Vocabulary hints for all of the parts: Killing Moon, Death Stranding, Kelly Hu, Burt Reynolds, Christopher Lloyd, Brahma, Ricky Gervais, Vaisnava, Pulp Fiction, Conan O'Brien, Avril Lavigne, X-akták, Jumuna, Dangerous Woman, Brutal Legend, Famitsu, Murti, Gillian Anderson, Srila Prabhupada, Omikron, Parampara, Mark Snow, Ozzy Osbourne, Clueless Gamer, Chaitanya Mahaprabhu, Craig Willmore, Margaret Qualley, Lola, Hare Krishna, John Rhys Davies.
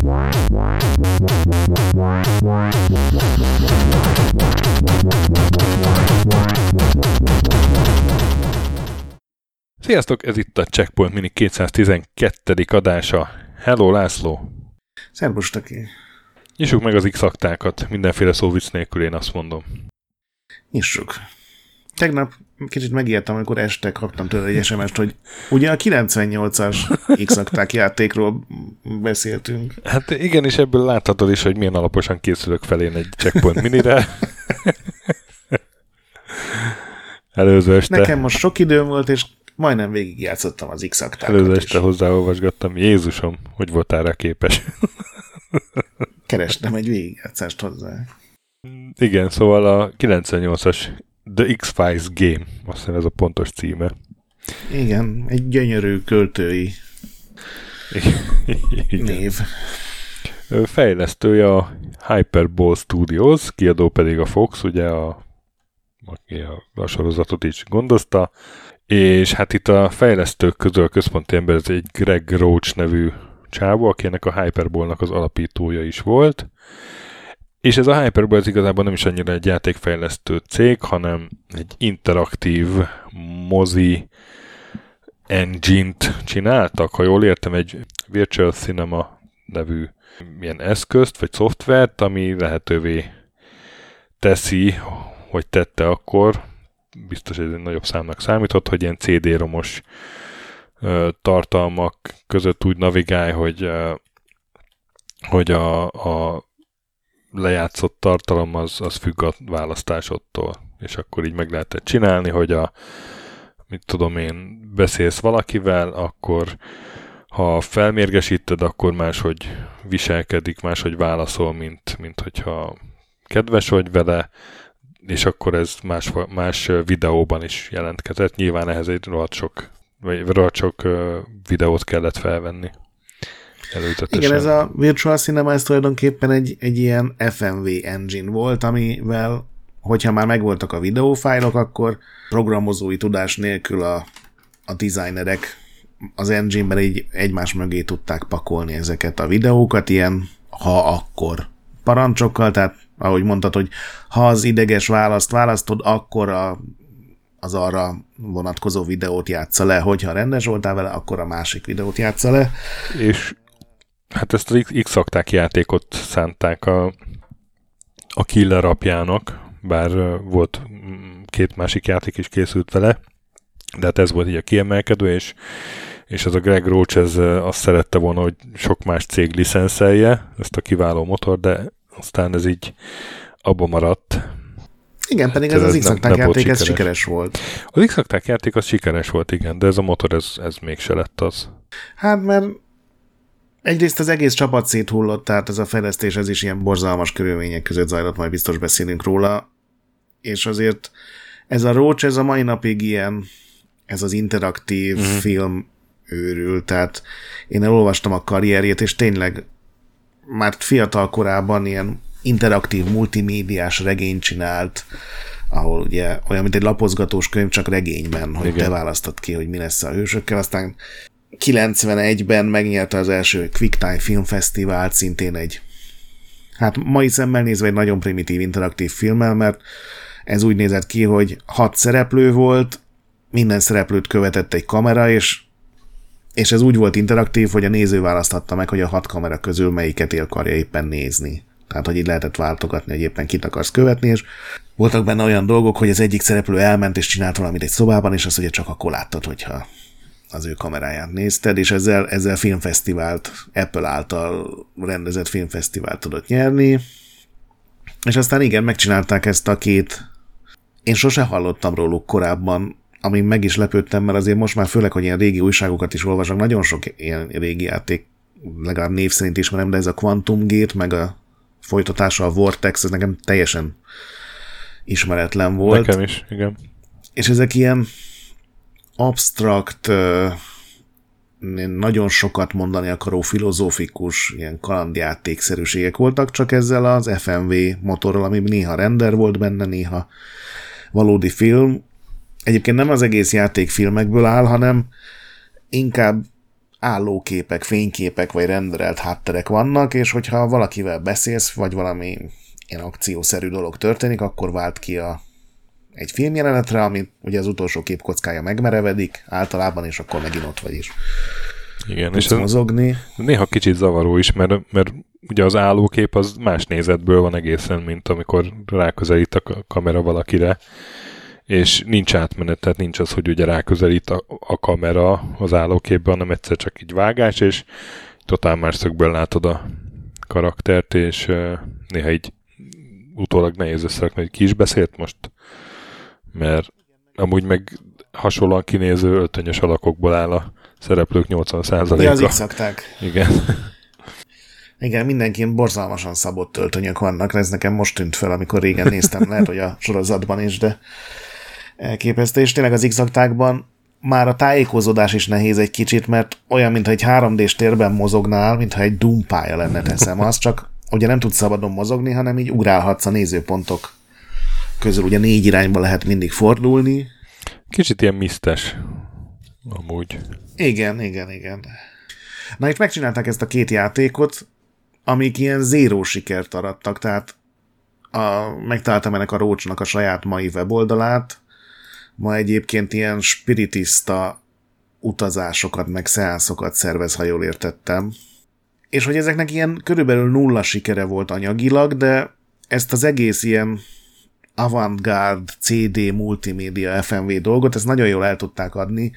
Sziasztok, ez itt a Checkpoint Mini 212. adása. Hello, László! Szervusz, Taki! Nyissuk meg az X-aktákat, mindenféle szóvic nélkül, én azt mondom. Nyissuk. Tegnap kicsit megijedtem, amikor este kaptam tőle egy SMS-t, hogy ugye a 98-as X-akták játékról beszéltünk. Hát igen, és ebből láthatod is, hogy milyen alaposan készülök felén egy Checkpoint Minire. Előző este. Nekem most sok időm volt, és majdnem végigjátszottam az X-aktákat. Előző este hozzáolvasgattam, Jézusom, hogy voltál rá képes. Kerestem egy végigjátszást hozzá. Igen, szóval a 98-as The X-Files Game, azt hiszem ez a pontos címe. Igen, egy gyönyörű költői név. Fejlesztője a Hyperbole Studios, kiadó pedig a Fox, ugye a sorozatot is gondozta, és hát itt a fejlesztők közül a központi ember ez egy Greg Roach nevű csávó, aki ennek a Hyperbole-nak az alapítója is volt. És ez a Hyperbole igazából nem is annyira egy játékfejlesztő cég, hanem egy interaktív mozi engine-t csináltak, ha jól értem, egy Virtual Cinema nevű ilyen eszközt, vagy szoftvert, ami lehetővé teszi, hogy tette akkor, biztos egy nagyobb számnak számított, hogy ilyen CD-romos tartalmak között úgy navigálj, hogy a lejátszott tartalom az függ a választásodtól, és akkor így meg lehetett csinálni, hogy beszélsz valakivel, akkor ha felmérgesíted, akkor máshogy viselkedik, máshogy válaszol, mint hogyha kedves vagy vele, és akkor ez más videóban is jelentkezett. Nyilván ehhez egy rohadt sok videót kellett felvenni. Igen, ez a Virtual Cinema ez tulajdonképpen egy ilyen FMV engine volt, amivel, hogyha már megvoltak a videófájlok, akkor programozói tudás nélkül a designerek az engine-ben így egymás mögé tudták pakolni ezeket a videókat, ilyen ha-akkor parancsokkal, tehát ahogy mondtad, hogy ha az ideges választ választod, akkor az arra vonatkozó videót játsza le, hogyha rendes voltál vele, akkor a másik videót játsza le. És hát ezt az X-akták játékot szánták a killer apjának, bár volt két másik játék is készült vele, de hát ez volt így a kiemelkedő, és ez a Greg Roach ez azt szerette volna, hogy sok más cég licenszelje ezt a kiváló motor, de aztán ez így abba maradt. Igen, pedig ez az X-akták játék, ez sikeres volt. Az X-akták játék az sikeres volt, igen, de ez a motor, ez mégse lett az. Hát, mert egyrészt az egész csapat széthullott, tehát ez a fejlesztés, ez is ilyen borzalmas körülmények között zajlott, majd biztos beszélünk róla, és azért ez a Roach, ez a mai napig ilyen, ez az interaktív film őrül, tehát én elolvastam a karrierjét, és tényleg már fiatal korában ilyen interaktív, multimédiás regényt csinált, ahol ugye olyan, mint egy lapozgatós könyv, csak regényben, hogy te választod ki, hogy mi lesz a hősökkel. Aztán 91-ben megnyerte az első Quicktime Film Fesztivált, szintén egy, hát mai szemmel nézve egy nagyon primitív interaktív filmmel, mert ez úgy nézett ki, hogy 6 szereplő volt, minden szereplőt követett egy kamera, és ez úgy volt interaktív, hogy a néző választhatta meg, hogy a 6 kamera közül melyiket akarja éppen nézni. Tehát, hogy így lehetett váltogatni, hogy éppen kit akarsz követni, és voltak benne olyan dolgok, hogy az egyik szereplő elment és csinált valamit egy szobában, és azt ugye csak akkor láttad, hogyha az ő kameráját nézted, és ezzel filmfesztivált, Apple által rendezett filmfesztivált tudott nyerni. És aztán igen, megcsinálták ezt a két. Én sose hallottam róluk korábban, amin meg is lepődtem, mert azért most már főleg, hogy ilyen régi újságokat is olvasok, nagyon sok ilyen régi játék, legalább név szerint ismerem, de ez a Quantum Gate, meg a folytatása, a Vortex, ez nekem teljesen ismeretlen volt. Nekem is, igen. És ezek ilyen absztrakt, nagyon sokat mondani akaró, filozófikus, ilyen kalandjátékszerűségek voltak, csak ezzel az FMV motorral, ami néha render volt benne, néha valódi film. Egyébként nem az egész játék filmekből áll, hanem inkább állóképek, fényképek vagy renderelt hátterek vannak, és hogyha valakivel beszélsz, vagy valami ilyen akciószerű dolog történik, akkor vált ki egy filmjelenetre, amit ugye az utolsó képkockája megmerevedik általában, és akkor megint ott vagy is. Igen, és mozogni. Néha kicsit zavaró is, mert ugye az állókép az más nézetből van egészen, mint amikor ráközelít a kamera valakire, és nincs átmenet, tehát nincs az, hogy ugye ráközelít a kamera az állóképben, hanem egyszer csak így vágás, és totál más szögből látod a karaktert, és néha így utólag nehéz összerakni, hogy ki is beszélt most, mert amúgy meg hasonlóan kinéző öltönyös alakokból áll a szereplők 80%-a. De az X-akták. Igen. Igen, mindenkin borzalmasan szabott öltönyök vannak, ez nekem most tűnt fel, amikor régen néztem, lehet, hogy a sorozatban is, de elképesztő. És tényleg az X-aktákban már a tájékozódás is nehéz egy kicsit, mert olyan, mintha egy 3D-s térben mozognál, mintha egy Doom pálya lenne, teszem azt, csak ugye nem tudsz szabadon mozogni, hanem így ugrálhatsz a nézőpontok közül, ugye 4 irányba lehet mindig fordulni. Kicsit ilyen misztes, amúgy. Igen. Na, és megcsinálták ezt a két játékot, amik ilyen zéró sikert arattak, tehát megtaláltam ennek a Roachnak a saját mai weboldalát, ma egyébként ilyen spiritista utazásokat, meg szeánszokat szervez, ha jól értettem. És hogy ezeknek ilyen körülbelül nulla sikere volt anyagilag, de ezt az egész ilyen avantgárd, CD, multimédia, FMV dolgot, ezt nagyon jól el tudták adni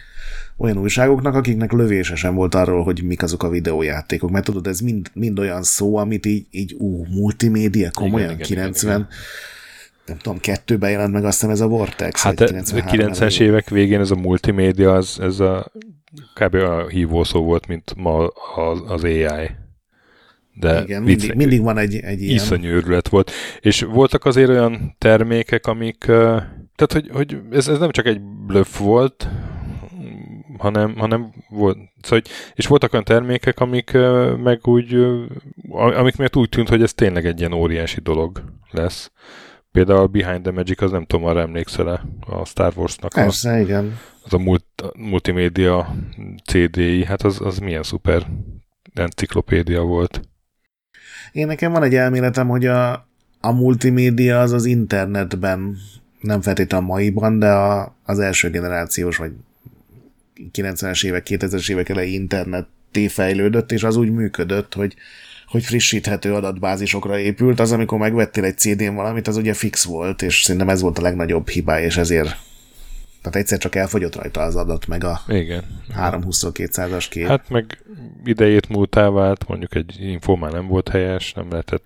olyan újságoknak, akiknek lövése sem volt arról, hogy mik azok a videójátékok. Mert tudod, ez mind olyan szó, amit így multimédia, komolyan, igen, 90, nem tudom, 2-ben jelent meg, azt hiszem ez a Vortex. Hát a 90-es évek végén ez a multimédia, ez a kb. A hívószó volt, mint ma az AI. De igen, mindig van egy ilyen. Iszonyú őrület volt. És voltak azért olyan termékek, amik... Tehát, hogy ez nem csak egy bluff volt, hanem volt... Szóval, és voltak olyan termékek, amik meg úgy... Amik miatt úgy tűnt, hogy ez tényleg egy ilyen óriási dolog lesz. Például Behind the Magic, az nem tudom, arra emlékszel-e a Star Warsnak. Persze, igen. Az a multimédia CD-i, hát az milyen szuper enciklopédia volt. Én nekem van egy elméletem, hogy a multimédia az internetben, nem feltétlenül maiban, de az első generációs, vagy 90-es évek, 2000-es évek elejé internetté fejlődött, és az úgy működött, hogy frissíthető adatbázisokra épült. Az, amikor megvettél egy CD-n valamit, az ugye fix volt, és szerintem ez volt a legnagyobb hibája, és ezért... Tehát egyszer csak elfogyott rajta az adat, meg a 320-200-as kép. Hát meg idejét múltá vált, mondjuk egy infó már nem volt helyes, nem lehetett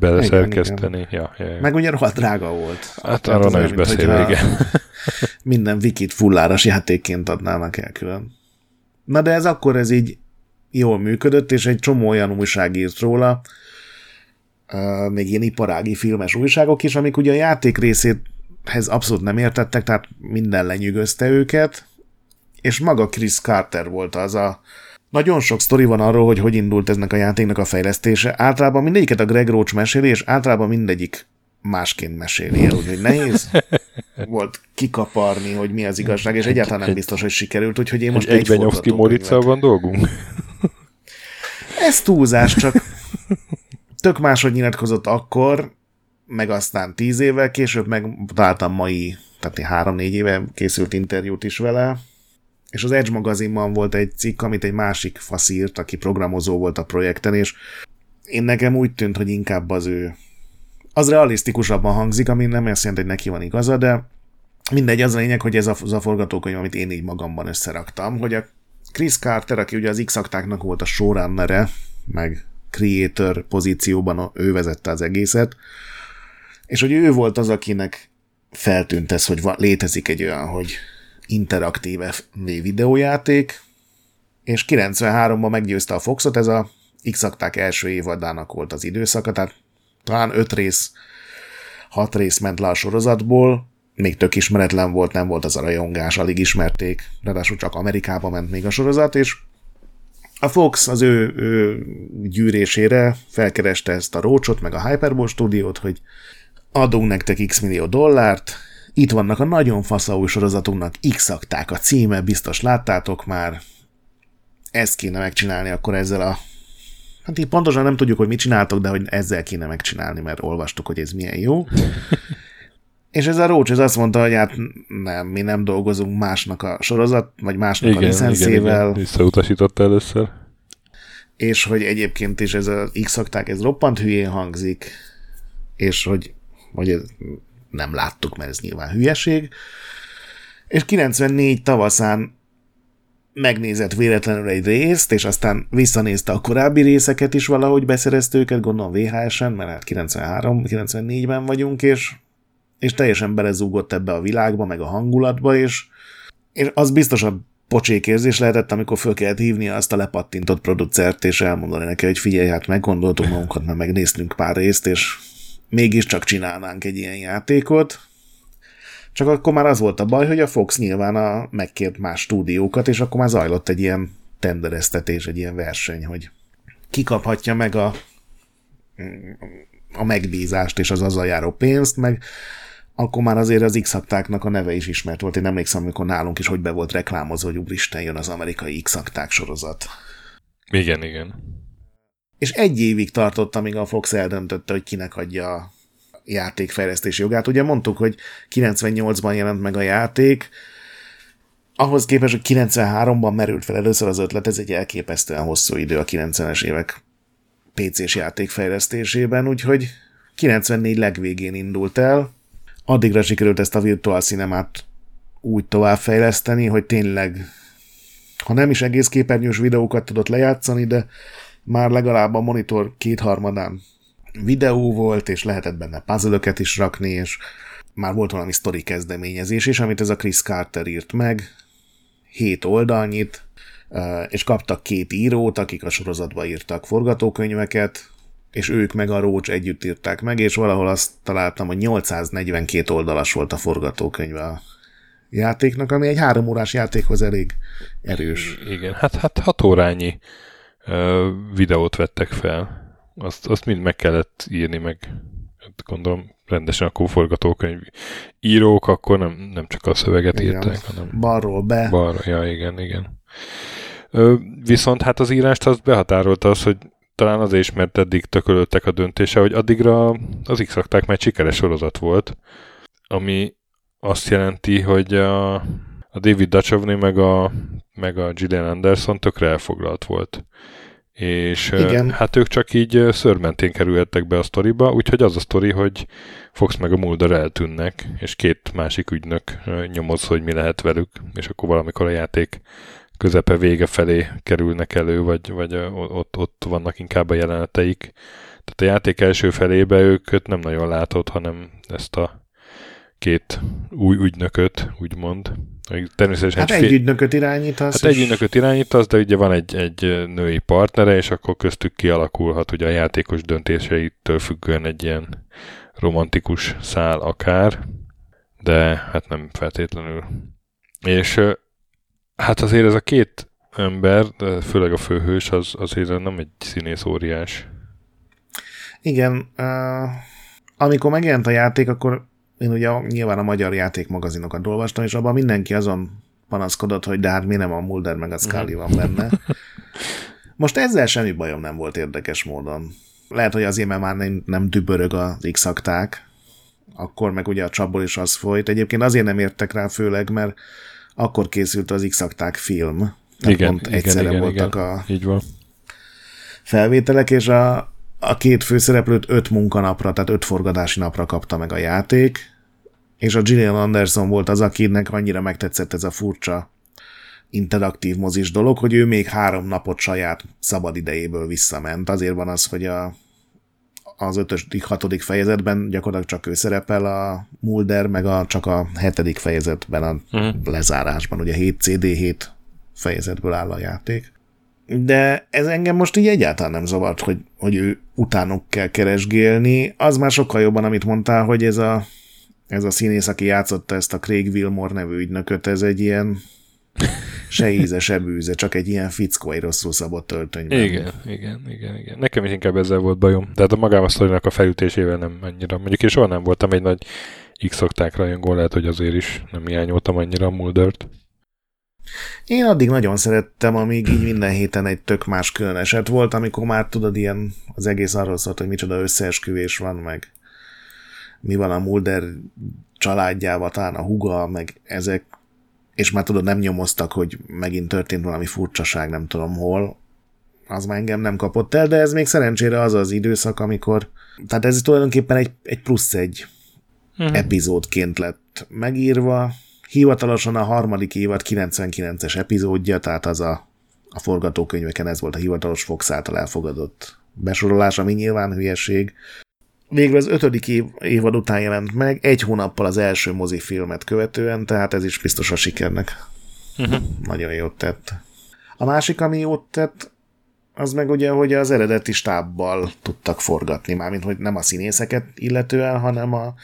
beleszerkeszteni. Ja. Meg ugye rohadt drága volt. Hát arra nem is beszél, igen. Minden wikit fulláras játékként adnának el külön. Na de ez így jól működött, és egy csomó olyan újság írt róla, még ilyen iparági filmes újságok is, amik ugye a játék részéthez abszolút nem értettek, tehát minden lenyűgözte őket, és maga Chris Carter volt az a... Nagyon sok sztori van arról, hogy indult eznek a játéknak a fejlesztése. Általában mindegyiket a Greg Roach meséli, és általában mindegyik másként meséli el, úgyhogy nehéz volt kikaparni, hogy mi az igazság, és egyáltalán nem biztos, hogy sikerült, úgyhogy én most egy forgatókönyvet. Van dolgunk? Ez túlzás, csak tök máshogy nyilatkozott akkor, meg aztán 10 évvel később, meg találtam mai, tehát 3-4 éve készült interjút is vele, és az Edge magazinban volt egy cikk, amit egy másik fasz írt, aki programozó volt a projekten, és nekem úgy tűnt, hogy inkább az ő... Az realisztikusabban hangzik, ami nem azt jelenti, hogy neki van igaza, de mindegy, az a lényeg, hogy ez a forgatókönyv, amit én így magamban összeraktam, hogy a Chris Carter, aki ugye az X-aktáknak volt a showrunnere, meg creator pozícióban ő vezette az egészet, és hogy ő volt az, akinek feltűnt ez, hogy létezik egy olyan, hogy interaktív FMV videójáték, és 93-ban meggyőzte a Foxot, ez a X-akták első évadának volt az időszaka, tehát talán 5 rész, 6 rész ment le a sorozatból, még tök ismeretlen volt, nem volt az a rajongás, alig ismerték, ráadásul csak Amerikába ment még a sorozat, és a Fox az ő gyűrésére felkereste ezt a Roachot, meg a Hyperbole Studiót, hogy adunk nektek $X millió, itt vannak a nagyon fasza új sorozatunknak, X-akták a címe, biztos láttátok már, ezt kéne megcsinálni akkor ezzel a... Hát így pontosan nem tudjuk, hogy mit csináltok, de hogy ezzel kéne megcsinálni, mert olvastuk, hogy ez milyen jó. És ez a Roach az azt mondta, hogy hát nem, mi nem dolgozunk másnak a sorozat, vagy másnak a licenszével. Igen, visszautasította először. És hogy egyébként is ez az X-akták, ez roppant hülyén hangzik, és hogy ez nem láttuk, mert ez nyilván hülyeség. És 94 tavaszán megnézett véletlenül egy részt, és aztán visszanézte a korábbi részeket is valahogy, beszerezte őket, gondolom VHS-en, mert hát 93-94-ben vagyunk, és teljesen belezúgott ebbe a világba, meg a hangulatba, és az biztos a pocsékérzés lehetett, amikor föl kellett hívni azt a lepattintott producert, és elmondani neki, hogy figyelj, hát meggondoltuk magunkat, mert megnéztünk pár részt, és mégiscsak csinálnánk egy ilyen játékot. Csak akkor már az volt a baj, hogy a Fox nyilván megkért más stúdiókat, és akkor már zajlott egy ilyen tendereztetés, egy ilyen verseny, hogy kikaphatja meg a megbízást és az azzal járó pénzt, meg akkor már azért az X-aktáknak a neve is ismert volt. Én emlékszem, amikor nálunk is hogy be volt reklámozva, hogy úristen, jön az amerikai X-akták sorozat. Igen, igen. És egy évig tartott, amíg a Fox eldöntötte, hogy kinek adja a játékfejlesztési jogát. Ugye mondtuk, hogy 98-ban jelent meg a játék, ahhoz képest, hogy 93-ban merült fel először az ötlet, ez egy elképesztően hosszú idő a 90-es évek PC-s játékfejlesztésében, úgyhogy 94 legvégén indult el, addigra sikerült ezt a Virtual Cinemát úgy továbbfejleszteni, hogy tényleg, ha nem is egész képernyős videókat tudott lejátszani, de már legalább a monitor kétharmadán videó volt, és lehetett benne puzzle-öket is rakni, és már volt valami sztori kezdeményezés is, amit ez a Chris Carter írt meg, 7 oldalnyit, és kaptak 2 írót, akik a sorozatba írtak forgatókönyveket, és ők meg a Roach együtt írták meg, és valahol azt találtam, hogy 842 oldalas volt a forgatókönyve a játéknak, ami egy 3 órás játékhoz elég erős. Igen, hát 6 órányi videót vettek fel. Azt mind meg kellett írni, meg gondolom rendesen akkor forgatókönyv írók, akkor nem csak a szöveget igen, írták, hanem... Balról be. Balra, ja, igen, igen. Viszont hát az írást azt behatárolta az, hogy talán azért is, mert eddig tökölődtek a döntése, hogy addigra az X-akták már sikeres sorozat volt, ami azt jelenti, hogy a David Duchovny meg a Gillian Anderson tökre elfoglalt volt. És igen. Hát ők csak így szörmentén kerülhettek be a sztoriba, úgyhogy az a sztori, hogy Fox meg a Mulder eltűnnek, és 2 másik ügynök nyomoz, hogy mi lehet velük, és akkor valamikor a játék közepe vége felé kerülnek elő, vagy ott vannak inkább a jeleneteik. Tehát a játék első felébe őket nem nagyon látod, hanem ezt a 2 új ügynököt, úgymond. Természetesen hát egy ügynököt irányítasz. Hát egy ügynököt irányítasz, de ugye van egy női partnere, és akkor köztük kialakulhat ugye a játékos döntéseitől függően egy ilyen romantikus szál akár, de hát nem feltétlenül. És hát azért ez a 2 ember, főleg a főhős, az azért nem egy színész óriás. Igen. Amikor megjelent a játék, akkor én ugye nyilván a magyar játékmagazinokat olvastam, és abban mindenki azon panaszkodott, hogy de hát mi nem a Mulder meg a Scully van benne. Most ezzel semmi bajom nem volt érdekes módon. Lehet, hogy azért, mert már nem dübörög az X-akták, akkor meg ugye a csapból is az folyt. Egyébként azért nem értek rá főleg, mert akkor készült az X-akták film. Igen, egyszerre voltak a felvételek, és a 2 főszereplőt 5 munkanapra, tehát 5 forgatási napra kapta meg a játék, és a Gillian Anderson volt az, akinek annyira megtetszett ez a furcsa interaktív mozis dolog, hogy ő még 3 napot saját szabad idejéből visszament. Azért van az, hogy az 5.-6. fejezetben gyakorlatilag csak ő szerepel, a Mulder, meg csak a 7. fejezetben a lezárásban. Ugye 7 CD, 7 fejezetből áll a játék. De ez engem most így egyáltalán nem zavart, hogy ő utánuk kell keresgélni. Az már sokkal jobban, amit mondtál, hogy ez a színész, aki játszotta ezt a Craig Willmore nevű ügynököt, ez egy ilyen se íze, se bűze, csak egy ilyen fickó, egy rosszul szabott öltönyben. Igen. Nekem is inkább ezzel volt bajom. Tehát a magám a sztorinak a felütésével nem annyira. Mondjuk én soha nem voltam egy nagy X-akták rajongó, lehet, hogy azért is nem hiányoltam annyira a Muldert. Én addig nagyon szerettem, amíg így minden héten egy tök más külön eset volt, amikor már tudod, ilyen az egész arról szólt, hogy micsoda összeesküvés van, meg mi van a Mulder családjával, talán a húga, meg ezek, és már tudod, nem nyomoztak, hogy megint történt valami furcsaság, nem tudom hol, az már engem nem kapott el, de ez még szerencsére az az időszak, amikor, tehát ez tulajdonképpen egy plusz egy epizódként lett megírva, hivatalosan a harmadik évad 99-es epizódja, tehát az a forgatókönyveken ez volt a hivatalos Fox által elfogadott besorolás, ami nyilván hülyeség. Végül az 5. évad után jelent meg, egy hónappal az első mozifilmet követően, tehát ez is biztos a sikernek. Nagyon jót tett. A másik, ami jót tett, az meg ugye, hogy az eredeti stábbal tudtak forgatni, mármint, hogy nem a színészeket illetően, hanem a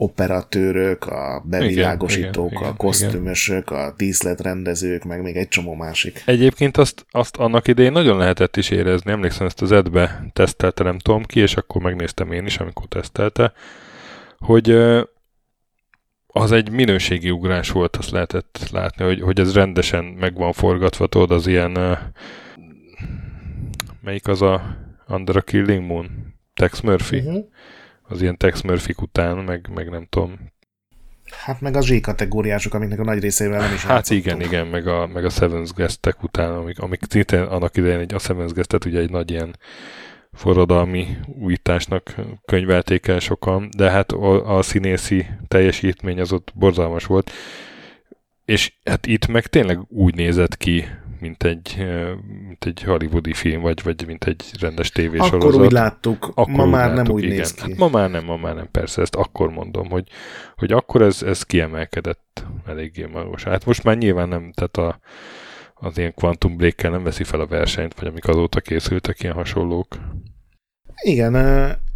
operatőrök, a bevilágosítók, a kosztümösök, a díszletrendezők, meg még egy csomó másik. Egyébként azt annak idején nagyon lehetett is érezni. Emlékszem, ezt az Edbe tesztelte, nem tudom ki, és akkor megnéztem én is, amikor tesztelte, hogy az egy minőségi ugrás volt, azt lehetett látni, hogy ez rendesen meg van forgatva, tudod, az ilyen melyik az a Under a Killing Moon? Tex Murphy? Uh-huh. Az ilyen Tex Murphy után, meg nem tudom. Hát meg a Z-kategóriások, amiknek a nagy részével nem is játszottunk. Hát igen, meg a Seven's Guest-ek után, amik szintén annak idején a Seven's Guest-et ugye egy nagy ilyen forradalmi újításnak könyvelték el sokan, de hát a színészi teljesítmény az ott borzalmas volt. És hát itt meg tényleg úgy nézett ki, mint egy hollywoodi film, vagy mint egy rendes tévésorozat. Akkor úgy láttuk, néz ki. Hát ma már nem, persze, ezt akkor mondom, hogy akkor ez kiemelkedett eléggé magasan. Hát most már nyilván nem, tehát az ilyen Quantum Gate-kel nem veszi fel a versenyt, vagy amik azóta készültek, ilyen hasonlók. Igen,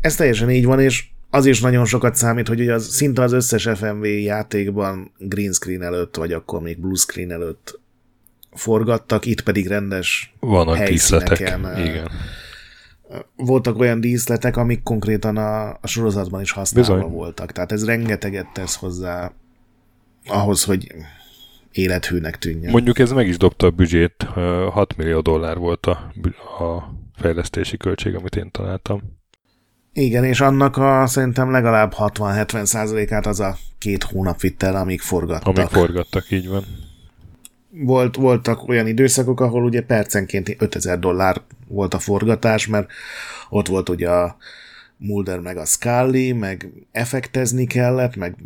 ez teljesen így van, és az is nagyon sokat számít, hogy ugye szinte az összes FMV játékban green screen előtt, vagy akkor még blue screen előtt forgattak, itt pedig rendes vannak helyszíneken. Díszletek. Igen. Voltak olyan díszletek, amik konkrétan a sorozatban is használva voltak. Tehát ez rengeteget tesz hozzá ahhoz, hogy élethűnek tűnjön. Mondjuk ez meg is dobta a büdzsét, $6 millió volt a fejlesztési költség, amit én találtam. Igen, és annak szerintem legalább 60-70%-át az a 2 hónap vitt el, amíg forgattak. Amíg forgattak, így van. Voltak olyan időszakok, ahol ugye percenként $5000 volt a forgatás, mert ott volt ugye a Mulder meg a Scully, meg effektezni kellett, meg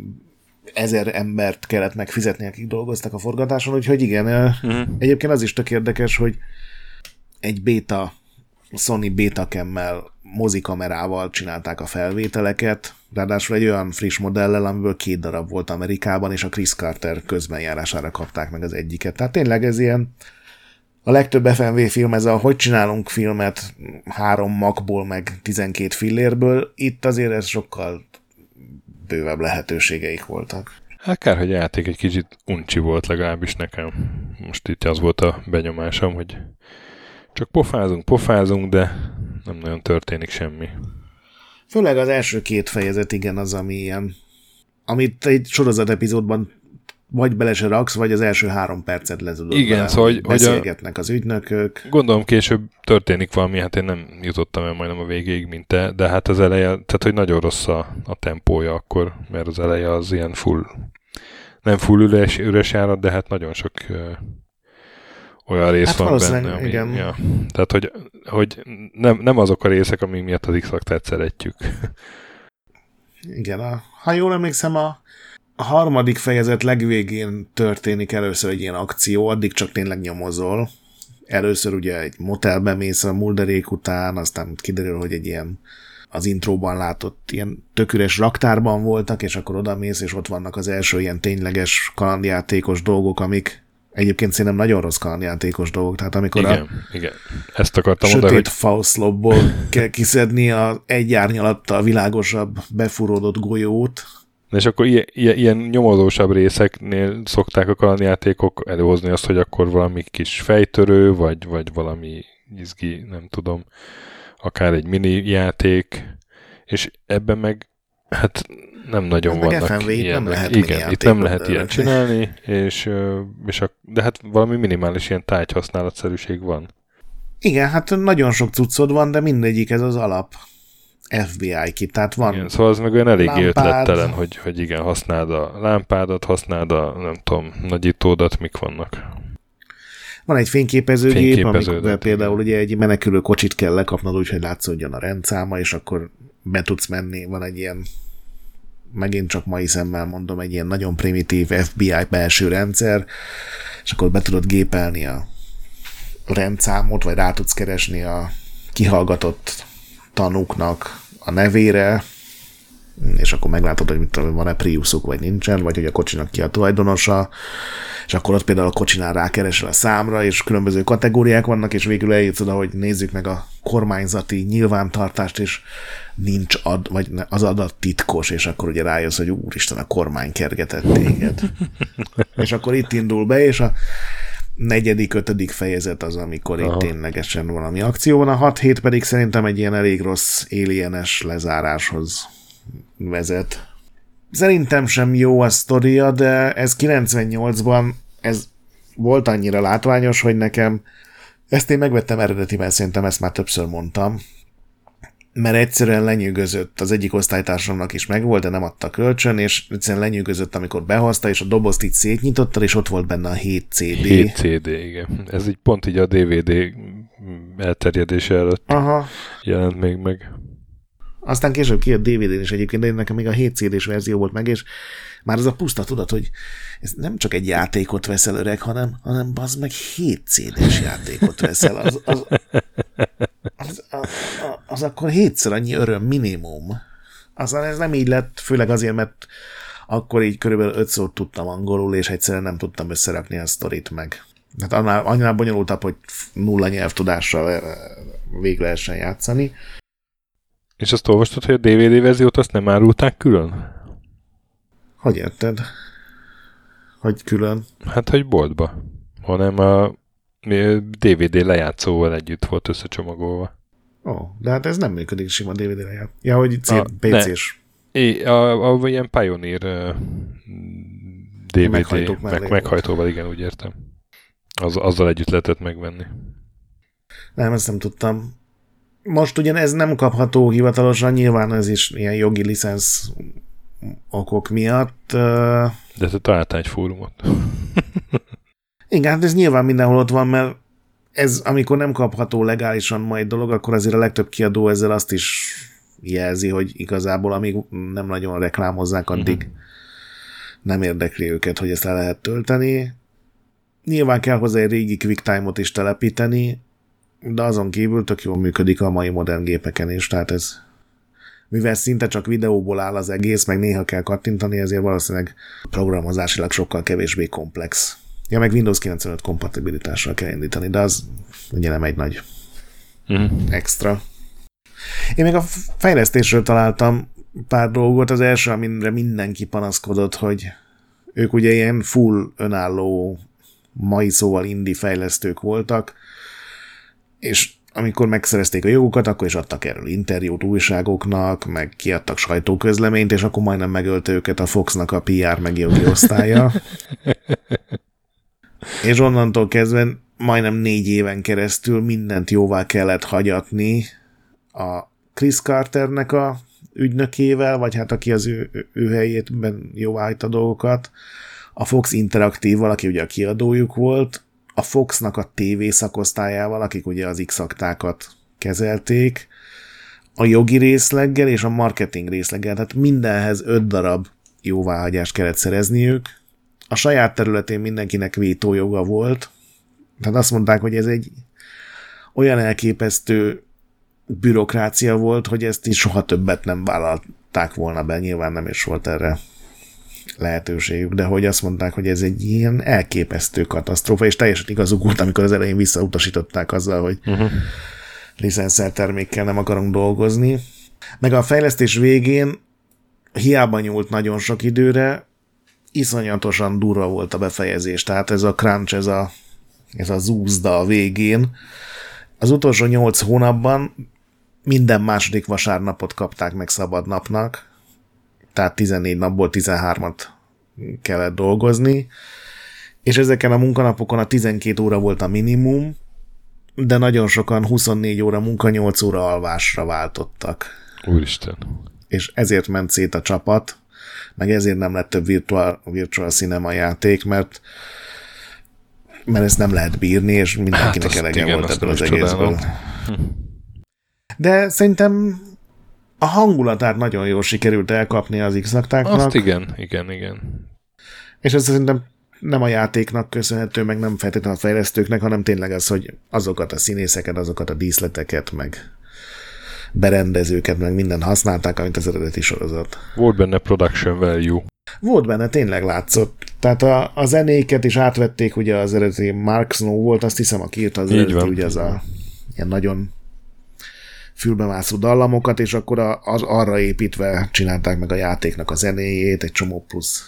1000 embert kellett megfizetni, akik dolgoztak a forgatáson, úgyhogy igen, egyébként az is tök érdekes, hogy egy beta, Sony Betacam-mel, mozikamerával csinálták a felvételeket, ráadásul egy olyan friss modellel, amiből 2 darab volt Amerikában, és a Chris Carter közbenjárására kapták meg az egyiket. Tehát tényleg ez ilyen, a legtöbb FMV film ez a hogy csinálunk filmet 3 magból, meg 12 fillérből, itt azért ez sokkal bővebb lehetőségeik voltak. Hát kár, hogy a játék egy kicsit uncsi volt, legalábbis nekem. Most itt az volt a benyomásom, hogy csak pofázunk, de nem nagyon történik semmi. Főleg az első 2 fejezet, igen, az, ami ilyen, amit egy sorozat epizódban vagy bele se raksz, vagy az első 3 percet le tudod. Igen, szóval, hogy beszélgetnek az ügynökök. Gondolom később történik valami, hát én nem jutottam el majdnem a végéig, mint te, de hát az eleje, tehát hogy nagyon rossz a tempója akkor, mert az eleje az ilyen full, nem full üres járat, de hát nagyon sok olyan rész hát van benne. Ami, igen. Ja. Tehát, hogy nem azok a részek, amik miatt az X-aktát szeretjük. Igen, ha jól emlékszem, a 3. fejezet legvégén történik először egy ilyen akció, addig csak tényleg nyomozol. Először ugye egy motelbe mész a Mulderék után, aztán kiderül, hogy egy ilyen az intróban látott ilyen tök üres raktárban voltak, és akkor odamész, és ott vannak az első ilyen tényleges kalandjátékos dolgok, amik egyébként szerintem nagyon rossz kalandjátékos dolgok, tehát amikor igen. Ezt akartam sötét mondani, Faust-lobból kell kiszedni egy árnyalattal világosabb, befuródott golyót. És akkor ilyen nyomozósabb részeknél szokták a kalandjátékok előhozni azt, hogy akkor valami kis fejtörő, vagy valami izgi, nem tudom, akár egy mini játék, és ebben meg Hát nem nagyon vannak FMV-t ilyenek. Nem lehet igen, itt nem lehet ilyet csinálni, és a, de hát valami minimális ilyen tárgyhasználatszerűség van. Igen, hát nagyon sok cuccod van, de mindegyik ez az alap FBI kip, tehát van igen, szóval az meg olyan eléggé ötlettelen, hogy igen, használd a lámpádat, használd a nem tudom, nagyítódat, mik vannak. Van egy fényképezőgép, amikor például ugye egy menekülő kocsit kell lekapnod, úgyhogy látszódjon a rendszáma, és akkor be tudsz menni, van egy ilyen megint csak mai szemmel mondom, egy ilyen nagyon primitív FBI belső rendszer, és akkor be tudod gépelni a rendszámot, vagy rá tudsz keresni a kihallgatott tanúknak a nevére, és akkor meglátod, hogy mit tudom, van-e Priusuk, vagy nincsen, vagy hogy a kocsinak ki a tulajdonosa, és akkor ott például a kocsinál rákeresel a számra, és különböző kategóriák vannak, és végül eljutsz oda, hogy nézzük meg a kormányzati nyilvántartást, és nincs vagy az adat titkos, és akkor ugye rájössz, hogy úristen, a kormány kergetett téged. És akkor itt indul be, és a 4., 5. fejezet az, amikor itt ténylegesen valami akció van, a 6-7 pedig szerintem egy ilyen elég rossz alienes lezáráshoz vezet. Szerintem sem jó a sztoria, de ez 98-ban ez volt annyira látványos, hogy nekem ezt én megvettem eredetiben, szerintem ezt már többször mondtam, mert egyszerűen lenyűgözött, az egyik osztálytársamnak is megvolt, de nem adta kölcsön, és egyszerűen lenyűgözött, amikor behozta, és a dobozt így szétnyitotta, és ott volt benne a 7 CD. 7 CD, igen. Ez így pont így a DVD elterjedése előtt jelent még meg. Aztán később kijött DVD-n is egyébként, de nekem még a 7 CD-s verzió volt meg, és már az a puszta tudat, hogy ez nem csak egy játékot veszel öreg, hanem bazd meg 7 CD-s játékot veszel. Az akkor 7-szer annyi öröm minimum. Aztán ez nem így lett, főleg azért, mert akkor így körülbelül 5-szor tudtam angolul, és egyszerűen nem tudtam összerakni a sztorit meg. Hát annál bonyolultabb, hogy nulla nyelvtudással végre lehessen játszani. És azt olvastad, hogy a DVD verziót azt nem árulták külön? Hogy érted? Hogy külön? Hát, hogy boltba. Hanem a DVD lejátszóval együtt volt összecsomagolva. Ó, de hát ez nem működik sima DVD lejátszó. Ja, hogy PC-s. A ilyen Pioneer DVD meghajtóval, igen, úgy értem. Azzal együtt lehetett megvenni. Nem, ezt nem tudtam. Most ugyan ez nem kapható hivatalosan, nyilván ez is ilyen jogi licensz okok miatt. De te találtál egy fórumot. Igen, hát ez nyilván mindenhol ott van, mert ez, amikor nem kapható legálisan majd dolog, akkor azért a legtöbb kiadó ezzel azt is jelzi, hogy igazából amíg nem nagyon reklámozzák, addig nem érdekli őket, hogy ezt le lehet tölteni. Nyilván kell hozzá egy régi QuickTime-ot is telepíteni, de azon kívül tök jól működik a mai modern gépeken is, tehát ez mivel szinte csak videóból áll az egész, meg néha kell kattintani, ezért valószínűleg programozásilag sokkal kevésbé komplex. Ja, meg Windows 95 kompatibilitással kell indítani, de az ugye nem egy nagy extra. Én még a fejlesztésről találtam pár dolgot, az első, amire mindenki panaszkodott, hogy ők ugye ilyen full önálló, mai szóval indie fejlesztők voltak, és amikor megszerezték a jogokat, akkor is adtak erről interjút újságoknak, meg kiadtak sajtóközleményt, és akkor majdnem megölte őket a Foxnak a PR meg jogi osztálya. És onnantól kezdve majdnem 4 éven keresztül mindent jóvá kellett hagyatni a Chris Carternek a ügynökével, vagy hát aki az ő helyétben jóvá hagyta dolgokat, a Fox Interaktív-val, aki ugye a kiadójuk volt, a Foxnak a TV szakosztályával, akik ugye az X-aktákat kezelték, a jogi részleggel és a marketing részleggel, tehát mindenhez 5 darab jóváhagyást kellett szerezniük. A saját területén mindenkinek vétójoga volt, tehát azt mondták, hogy ez egy olyan elképesztő bürokrácia volt, hogy ezt is soha többet nem vállalták volna be, nyilván nem is volt erre lehetőségük, de hogy azt mondták, hogy ez egy ilyen elképesztő katasztrófa, és teljesen igazuk volt, amikor az elején visszautasították azzal, hogy licenszert termékkel nem akarunk dolgozni. Meg a fejlesztés végén hiába nyúlt nagyon sok időre, iszonyatosan durva volt a befejezés, tehát ez a crunch, ez a zúzda a végén. Az utolsó 8 hónapban minden második vasárnapot kapták meg szabad napnak, tehát 14 napból 13-at kellett dolgozni, és ezeken a munkanapokon a 12 óra volt a minimum, de nagyon sokan 24 óra munka, 8 óra alvásra váltottak. Úristen! És ezért ment szét a csapat, meg ezért nem lett több virtual cinema játék, mert ezt nem lehet bírni, és mindenkinek elege volt ebből az egészből. De szerintem a hangulatát nagyon jól sikerült elkapni az X-aktáknak. Azt igen. És ez szerintem nem a játéknak köszönhető, meg nem feltétlenül a fejlesztőknek, hanem tényleg az, hogy azokat a színészeket, azokat a díszleteket, meg berendezőket, meg mindent használták, amit az eredeti sorozat. Volt benne production value. Volt benne, tényleg látszott. Tehát a zenéket is átvették, ugye az eredeti Mark Snow volt, azt hiszem, aki írt az eredeti, ugye az a ilyen nagyon fülbemászó dallamokat, és akkor az arra építve csinálták meg a játéknak a zenéjét, egy csomó plusz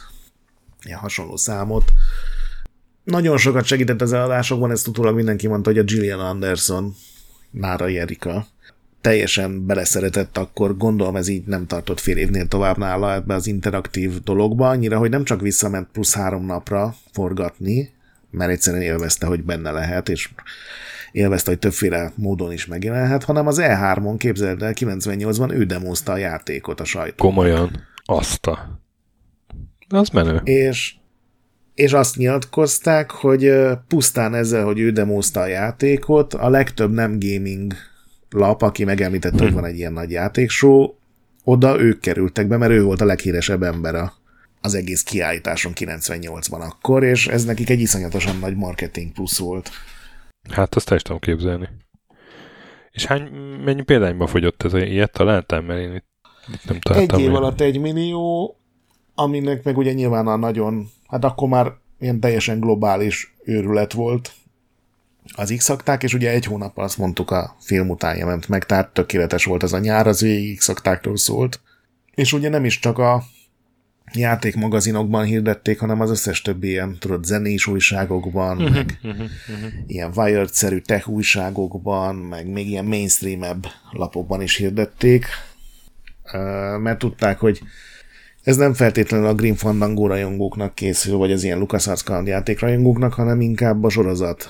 ilyen hasonló számot. Nagyon sokat segített az eladásokban, ezt utólag mindenki mondta, hogy a Gillian Anderson, Nárai Erika, teljesen beleszeretett, akkor gondolom ez így nem tartott fél évnél tovább nála ebbe az interaktív dologba, annyira, hogy nem csak visszament plusz 3 napra forgatni, mert egyszerűen élvezte, hogy benne lehet, és élvezte, hogy többféle módon is megjelenhet, hanem az E3-on, képzeld el, 98-ban ő demozta a játékot a sajtónak. Komolyan? Azta. De az menő. És azt nyilatkozták, hogy pusztán ezzel, hogy ő demozta a játékot, a legtöbb nem gaming lap, aki megemlítette, hogy van egy ilyen nagy játékshow, oda ők kerültek be, mert ő volt a leghíresebb ember az egész kiállításon 98-ban akkor, és ez nekik egy iszonyatosan nagy marketing plusz volt. Hát azt el is tudom képzelni. És mennyi példányban fogyott ez? Ilyet találtam, mert én itt nem találtam. Egy év alatt 1 millió, aminek meg ugye nyilván a nagyon, hát akkor már ilyen teljesen globális őrület volt az X-akták, és ugye 1 hónappal azt mondtuk, a film utánja ment meg, tehát tökéletes volt az a nyár, az végig X-aktákról szólt. És ugye nem is csak a játékmagazinokban hirdették, hanem az összes többi ilyen, tudod, zenés újságokban, meg ilyen Wired-szerű tech újságokban, meg még ilyen mainstream-ebb lapokban is hirdették, mert tudták, hogy ez nem feltétlenül a Grim Fandango rajongóknak készül, vagy az ilyen LucasArts kalandjáték rajongóknak, hanem inkább a sorozat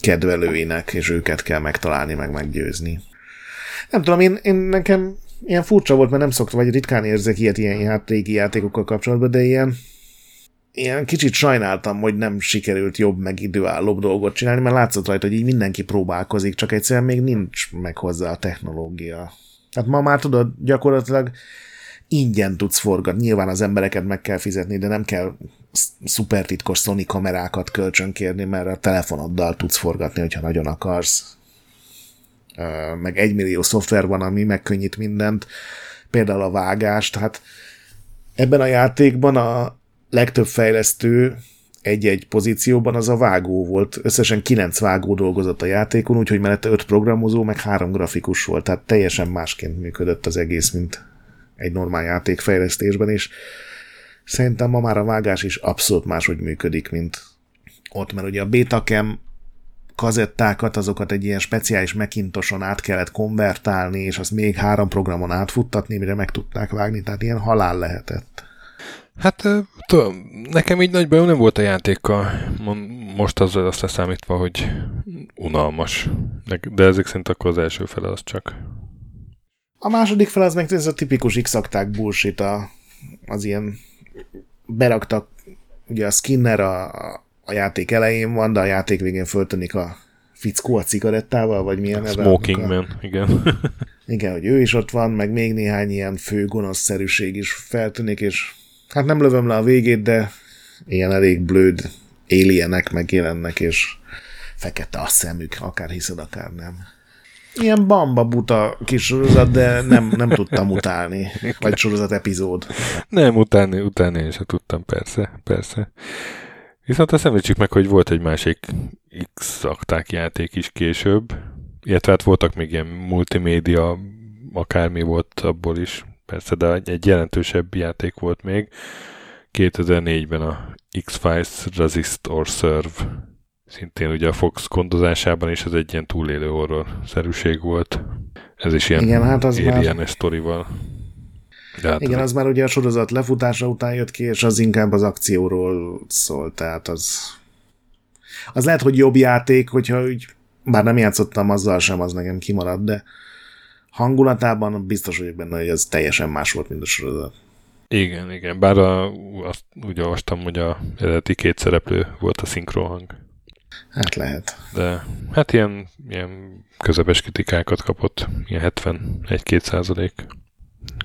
kedvelőinek, és őket kell megtalálni, meg meggyőzni. Nem tudom, én nekem ilyen furcsa volt, mert nem szoktam, vagy ritkán érzek ilyet ilyen régi játékokkal kapcsolatban, de ilyen kicsit sajnáltam, hogy nem sikerült jobb, meg időállóbb dolgot csinálni, mert látszott rajta, hogy így mindenki próbálkozik, csak egyszerűen még nincs meg hozzá a technológia. Hát ma már tudod, gyakorlatilag ingyen tudsz forgatni. Nyilván az embereket meg kell fizetni, de nem kell szupertitkos Sony kamerákat kölcsönkérni, mert a telefonoddal tudsz forgatni, hogyha nagyon akarsz. Meg 1 millió szoftver van, ami megkönnyít mindent, például a vágást. Hát ebben a játékban a legtöbb fejlesztő egy-egy pozícióban az a vágó volt. Összesen 9 vágó dolgozott a játékon, úgyhogy mellette 5 programozó, meg 3 grafikus volt. Tehát teljesen másként működött az egész, mint egy normál játékfejlesztésben, és szerintem ma már a vágás is abszolút máshogy működik, mint ott, mert ugye a Betacam kazettákat, azokat egy ilyen speciális Macintoson át kellett konvertálni, és azt még 3 programon átfuttatni, mire meg tudták vágni, tehát ilyen halál lehetett. Hát tudom, nekem így nagy bajom nem volt a játékkal, most azzal azt leszámítva, hogy unalmas, de ezek szerint akkor az első fele az csak. A második fel az meg ez a tipikus X-akták bullshit, az ilyen beraktak, ugye a Skinner a játék elején van, de a játék végén föltönik a fickó a cigarettával, vagy milyen neve? Smoking Man, igen. Igen, hogy ő is ott van, meg még néhány ilyen fő gonoszszerűség is feltűnik, és hát nem lövöm le a végét, de ilyen elég blőd alienek megjelennek, és fekete a szemük, akár hiszed, akár nem. Ilyen bamba buta kis sorozat, de nem tudtam utálni. Vagy sorozat epizód. Nem, utálni én sem tudtam, persze. Viszont azt említsük meg, hogy volt egy másik X-akták játék is később. Illetve hát voltak még ilyen multimédia, akármi volt abból is, persze, de egy jelentősebb játék volt még. 2004-ben a X-Files Resist or Serve. Szintén ugye a Fox gondozásában is ez egy ilyen túlélő horror-szerűség volt. Ez is ilyen alien-es sztorival. Rátom. Igen, az már ugye a sorozat lefutása után jött ki, és az inkább az akcióról szól, tehát az lehet, hogy jobb játék, hogyha úgy, bár nem játszottam azzal sem, az nekem kimaradt, de hangulatában biztos vagyok benne, hogy ez teljesen más volt, mint a sorozat. Igen, igen, bár azt úgy olvastam, hogy az eredeti két szereplő volt a szinkronhang. Hát lehet. De hát ilyen közepes kritikákat kapott, ilyen 71-2%.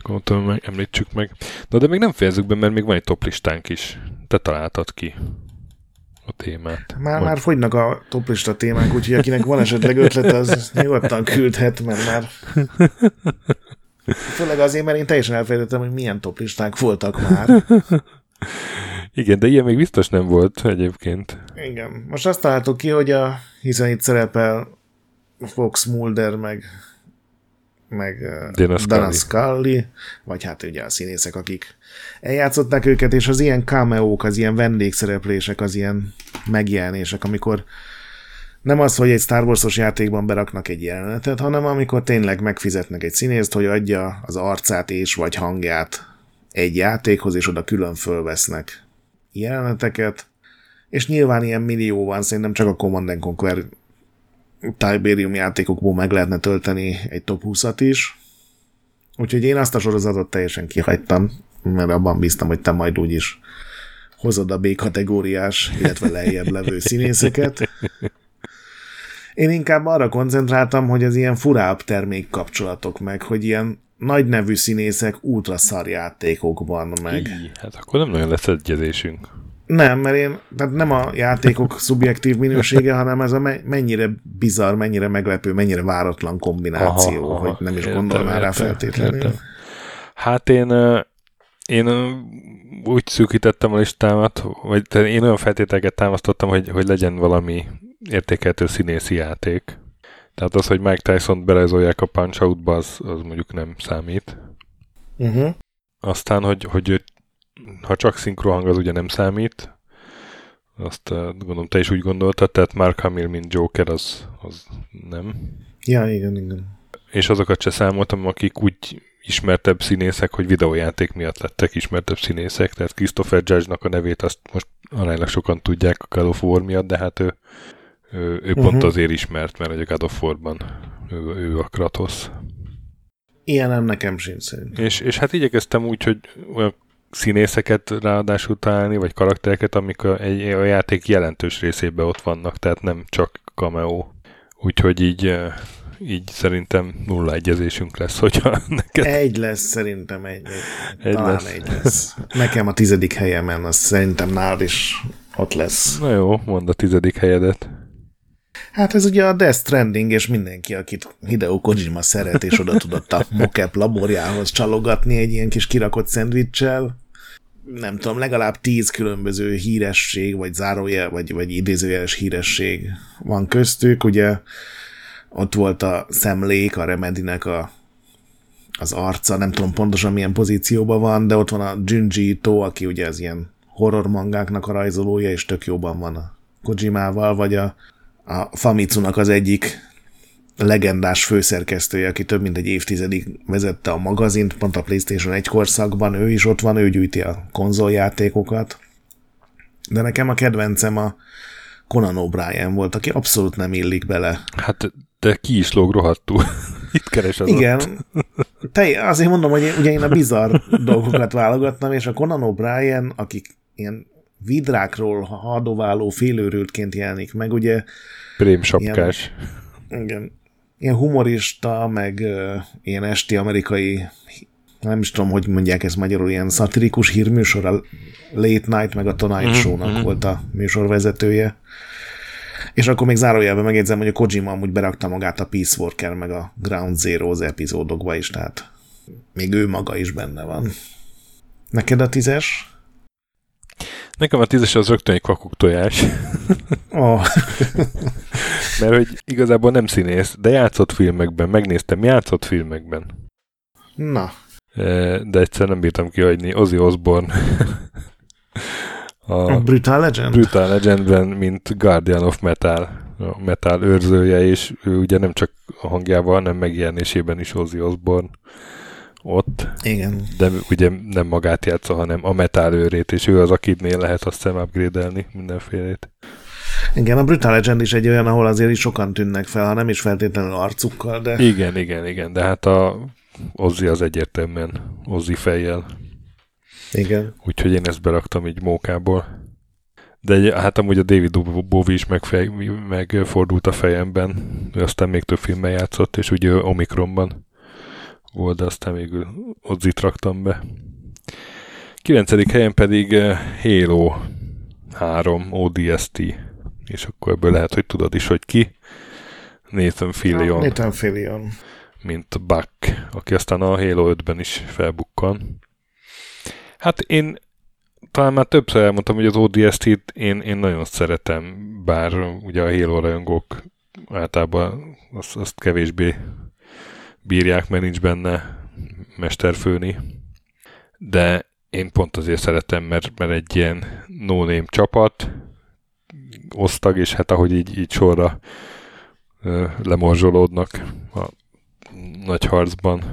Gondolom, említsük meg. De még nem fejezzük be, mert még van egy toplistánk is. Te találtad ki a témát. Már fogynak a toplista témánk, úgyhogy akinek van esetleg ötlete, az nyugodtan küldhet, mert már... Főleg azért, mert én teljesen elfelejtettem, hogy milyen toplisták voltak már. Igen, de ilyen még biztos nem volt egyébként. Igen. Most azt találtuk ki, hogy hiszen itt szerepel Fox Mulder, meg Dana Scully, vagy hát ugye a színészek, akik eljátszották őket, és az ilyen cameók, az ilyen vendégszereplések, az ilyen megjelenések, amikor nem az, hogy egy Star Wars-os játékban beraknak egy jelenetet, hanem amikor tényleg megfizetnek egy színészt, hogy adja az arcát és vagy hangját egy játékhoz, és oda külön fölvesznek jeleneteket. És nyilván ilyen millió van, szerintem csak a Command & Conquer Tiberium játékokból meg lehetne tölteni egy top 20-at is. Úgyhogy én azt a sorozatot teljesen kihagytam, mert abban bíztam, hogy te majd úgyis hozod a B-kategóriás, illetve lejjebb levő színészeket. Én inkább arra koncentráltam, hogy az ilyen furább termékkapcsolatok meg, hogy ilyen nagy nevű színészek ultraszar játékokban meg. Hát akkor nem nagyon lesz egyezésünk. Nem, mert tehát nem a játékok szubjektív minősége, hanem ez a mennyire bizarr, mennyire meglepő, mennyire váratlan kombináció, hogy nem is gondolnál rá feltétlenül. Értem. Hát én úgy szűkítettem a listámat, vagy én olyan feltételeket támasztottam, hogy legyen valami értékeltő színészi játék. Tehát az, hogy Mike Tyson-t berajzolják a Punch-Out-ba, az mondjuk nem számít. Uh-huh. Aztán, hogy ha csak szinkrohang, az ugye nem számít. Azt gondolom, te is úgy gondoltad, tehát Mark Hamill, mint Joker, az nem. Ja, igen, igen. És azokat se számoltam, akik úgy ismertebb színészek, hogy videójáték miatt lettek ismertebb színészek, tehát Christopher Judge-nak a nevét azt most aránylag sokan tudják a God of War miatt, de hát ő pont azért ismert, mert a God of War-ban ő a Kratos. Ilyen nem nekem sincs szerint. És hát igyekeztem úgy, hogy olyan színészeket ráadásul találni, vagy karaktereket, amik a játék jelentős részében ott vannak, tehát nem csak cameo. Úgyhogy így szerintem nulla egyezésünk lesz, hogyha neked... Egy lesz, szerintem egy talán lesz. Egy lesz. Nekem a 10. helyemen, az szerintem nálad is ott lesz. Na jó, mondd a 10. helyedet. Hát ez ugye a Death Stranding, és mindenki, akit Hideo Kojima szeret, és oda tudott a mocap laborjához csalogatni egy ilyen kis kirakott szendvicssel. Nem tudom, legalább 10 különböző híresség, vagy zárójel, vagy idézőjeles híresség van köztük, ugye ott volt a szemlék, a Remedynek az arca, nem tudom pontosan milyen pozícióban van, de ott van a Junji Ito, aki ugye az ilyen horror mangáknak a rajzolója, és tök jóban van a Kojimával, vagy a Famitsunak az egyik legendás főszerkesztője, aki több mint egy évtizedig vezette a magazint, pont a PlayStation 1 korszakban, ő is ott van, ő gyűjti a konzoljátékokat. De nekem a kedvencem a Conan O'Brien volt, aki abszolút nem illik bele. Hát de ki is lóg rohadtul. Itt keres az. Igen. Azért mondom, hogy ugye én a bizarr dolgokat válogattam, és a Conan O'Brien, akik ilyen vidrákról hadováló félőrültként jelenik meg, ugye... Prémsapkás. Igen. Ilyen humorista, meg ilyen esti amerikai, nem is tudom, hogy mondják ezt magyarul, ilyen szatirikus hírműsor, a Late Night, meg a Tonight Show-nak volt a műsorvezetője. És akkor még zárójelben megjegyzem, hogy a Kojima amúgy berakta magát a Peace Walker meg a Ground Zero-z epizódokba is, tehát még ő maga is benne van. Neked a 10-es? Nekem a 10-es az rögtön egy kakuktojás. Oh. Mert hogy igazából nem színész, de játszott filmekben, megnéztem, játszott filmekben. Na. De egyszer nem bírtam kihagyni. Ozzy Osbourne. A Brutal Legend? Brutal Legendben, mint Guardian of Metal, a metal őrzője, és ő ugye nem csak a hangjával, hanem megjelenésében is Ozzy Osbourne. ott. Igen. De ugye nem magát játsza, hanem a metál őrét, és ő az, akinél lehet aztán upgrade-elni mindenfélét. Igen, a Brutal Legend is egy olyan, ahol azért is sokan tűnnek fel, ha nem is feltétlenül arcukkal, de... Igen, de hát a Ozzy az egyértelműen Ozzy fejjel. Igen. Úgyhogy én ezt beraktam így mókából. De hát amúgy a David Bowie is megfordult a fejemben, ő aztán még több filmben játszott, és ugye Omikronban volt, de aztán végül Ozzyt raktam be. 9. helyen pedig Halo 3 ODST, és akkor ebből lehet, hogy tudod is, hogy ki. Nathan Fillion. Mint Buck, aki aztán a Halo 5-ben is felbukkan. Hát én talán már többször elmondtam, hogy az ODST-t én nagyon szeretem, bár ugye a Halo rajongók általában azt kevésbé bírják, mert nincs benne mesterfőni. De én pont azért szeretem, mert egy ilyen no-name csapat, osztag, és hát ahogy így sorra lemorzsolódnak a nagy harcban,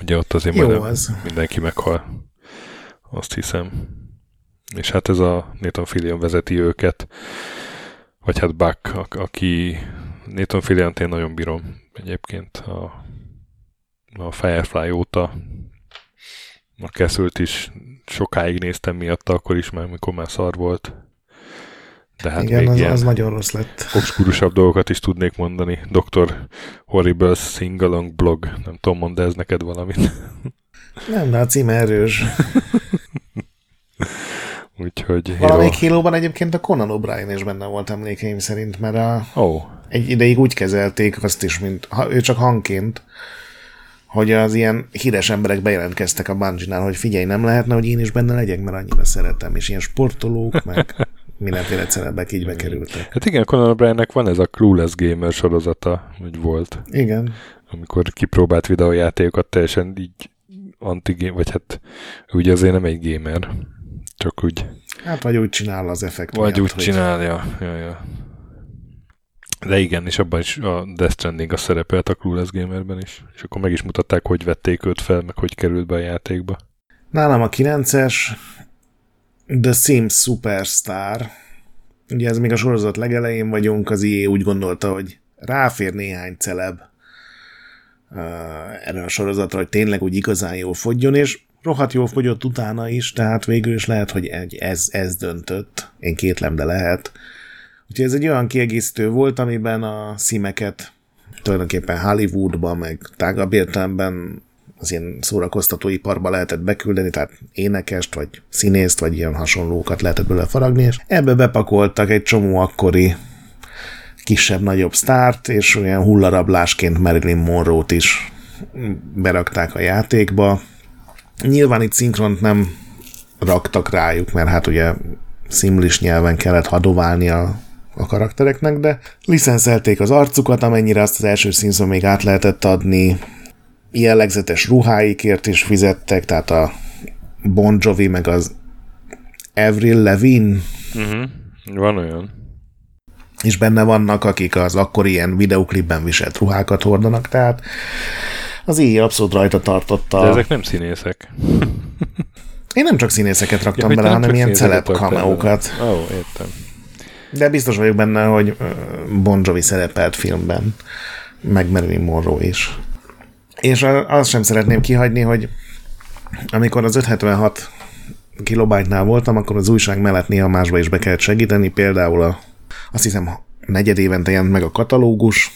ugye ott azért majdnem mindenki meghal. Azt hiszem. És hát ez a Nathan Fillion vezeti őket. Vagy hát Buck, aki Nathan Filliont én nagyon bírom egyébként a Firefly óta. A Castle-t is sokáig néztem miatta, akkor is már, mikor már szar volt. De hát igen, az nagyon rossz lett. Obskurusabb dolgokat is tudnék mondani. Dr. Horrible Singalong blog. Nem tudom, mondd ez neked valamit. Nem, de a cím erős. Úgyhogy... Valamelyik Halo-ban egyébként a Conan O'Brien is benne volt emlékeim szerint, mert egy ideig úgy kezelték azt is, mint ő csak hangként, hogy az ilyen híres emberek bejelentkeztek a Bungie-nál, hogy figyelj, nem lehetne, hogy én is benne legyek, mert annyira szeretem, és ilyen sportolók, meg mindenféle szerepek így bekerültek. Hát igen, Conan O'Briennek van ez a Clueless Gamer sorozata, úgy volt. Igen. Amikor kipróbált videójátékokat teljesen így anti-game, vagy hát ugye azért nem egy gamer, csak úgy... Hát vagy úgy csinál az effekt vagy miatt, úgy hogy... csinálja, ja. De igen, és abban is a Death Stranding a szerepelt a Clueless Gamerben is, és akkor meg is mutatták, hogy vették őt fel, meg hogy került be a játékba. Nálam a 9-es The Sims Superstar. Ugye ez még a sorozat legelején vagyunk, az EA úgy gondolta, hogy ráfér néhány celeb erre a sorozatra, hogy tényleg úgy igazán jól fogyjon, és rohadt jól fogyott utána is, tehát végül is lehet, hogy ez döntött. Én kétlem, de lehet. Úgyhogy ez egy olyan kiegészítő volt, amiben a szímeket tulajdonképpen Hollywoodban, meg tágabb értelemben az ilyen szórakoztatóiparba lehetett beküldeni, tehát énekest, vagy színészt, vagy ilyen hasonlókat lehetett belefaragni, és ebbe bepakoltak egy csomó akkori kisebb-nagyobb sztárt, és olyan hullarablásként Marilyn Monroe-t is berakták a játékba. Nyilván itt szinkront nem raktak rájuk, mert hát ugye szimlis nyelven kellett hadoválni a karaktereknek, de licenszelték az arcukat, amennyire azt az első színszón még át lehetett adni. Jellegzetes ruháikért is fizettek, tehát a Bon Jovi meg az Avril Lavigne. Uh-huh. Van olyan. És benne vannak, akik az akkor ilyen videóklipben viselt ruhákat hordanak, tehát az így abszolút rajta tartotta. De ezek nem színészek. Én nem csak színészeket raktam bele, hanem ilyen celeb kameókat. Ó, értem. De biztos vagyok benne, hogy Bon Jovi szerepelt filmben, meg Marilyn Monroe is. És azt sem szeretném kihagyni, hogy amikor az 576 kilobájtnál voltam, akkor az újság mellett néha másba is be kellett segíteni, például azt hiszem, 4 évente jelent meg a katalógus,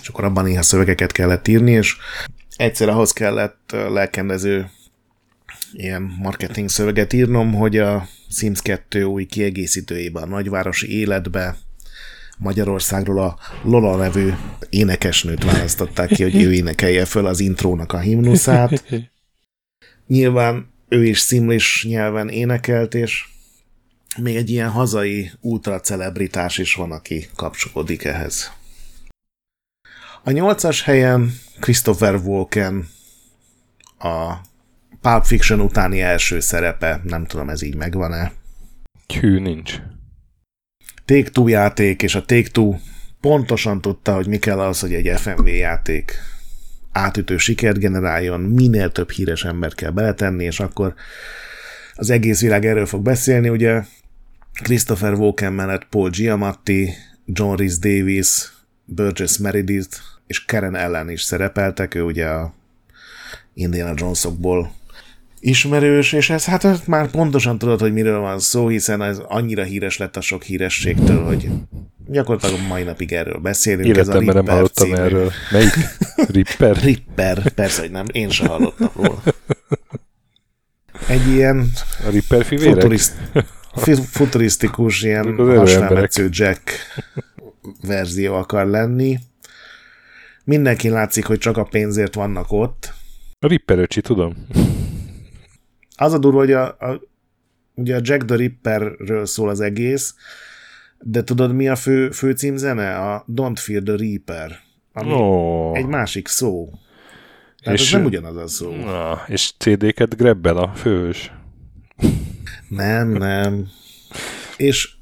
és akkor abban néha szövegeket kellett írni, és egyszer ahhoz kellett lelkendező ilyen marketing szöveget írnom, hogy a Sims 2 új kiegészítőjében, a nagyvárosi életbe Magyarországról a Lola nevű énekesnőt választották ki, hogy ő énekelje föl az intrónak a himnuszát. Nyilván ő is szimlis nyelven énekelt, és még egy ilyen hazai ultracelebritás is van, aki kapcsolódik ehhez. A 8-as helyen Christopher Walken, a Pulp Fiction utáni első szerepe. Nem tudom, ez így megvan-e. Hű, nincs. Take-Two játék, és a Take-Two pontosan tudta, hogy mi kell ahhoz, hogy egy FMV játék átütő sikert generáljon, minél több híres embert kell beletenni, és akkor az egész világ erről fog beszélni, ugye Christopher Walken mellett Paul Giamatti, John Rhys Davies, Burgess Meredith és Karen Allen is szerepeltek, ő ugye a Indiana Jonesokból ismerős, és ez hát már pontosan tudod, hogy miről van szó, hiszen ez annyira híres lett a sok hírességtől, hogy gyakorlatilag mai napig erről beszélünk. Életemben nem hallottam című. Erről. Melyik? Ripper? Ripper, persze, hogy nem. Én sem hallottam róla. Egy ilyen a Ripper futurisztikus, ilyen hasrametsző Jack verzió akar lenni. Mindenki látszik, hogy csak a pénzért vannak ott. A Ripper öcsi, tudom. Az a durva, hogy ugye a Jack the Ripperről szól az egész, de tudod mi a fő címzene? A Don't Fear the Reaper, ami egy másik szó. Tehát és ez nem ugyanaz a szó. Na, és CD-ket grebbel a fős. Nem.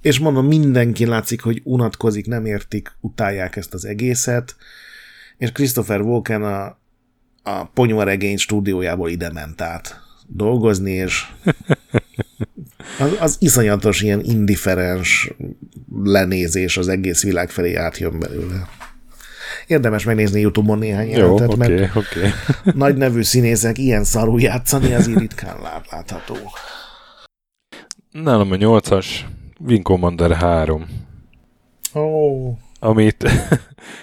És mondom, mindenki látszik, hogy unatkozik, nem értik, utálják ezt az egészet, és Christopher Walken a ponyvaregény stúdiójából ide ment át dolgozni, és az iszonyatos ilyen indiferens lenézés az egész világ felé átjön belőle. Érdemes megnézni YouTube-on néhány jelentet, mert okay. Nagy nevű színészek ilyen szarul játszani, azért ritkán látható. Nálam a 8-as Wing Commander 3. Amit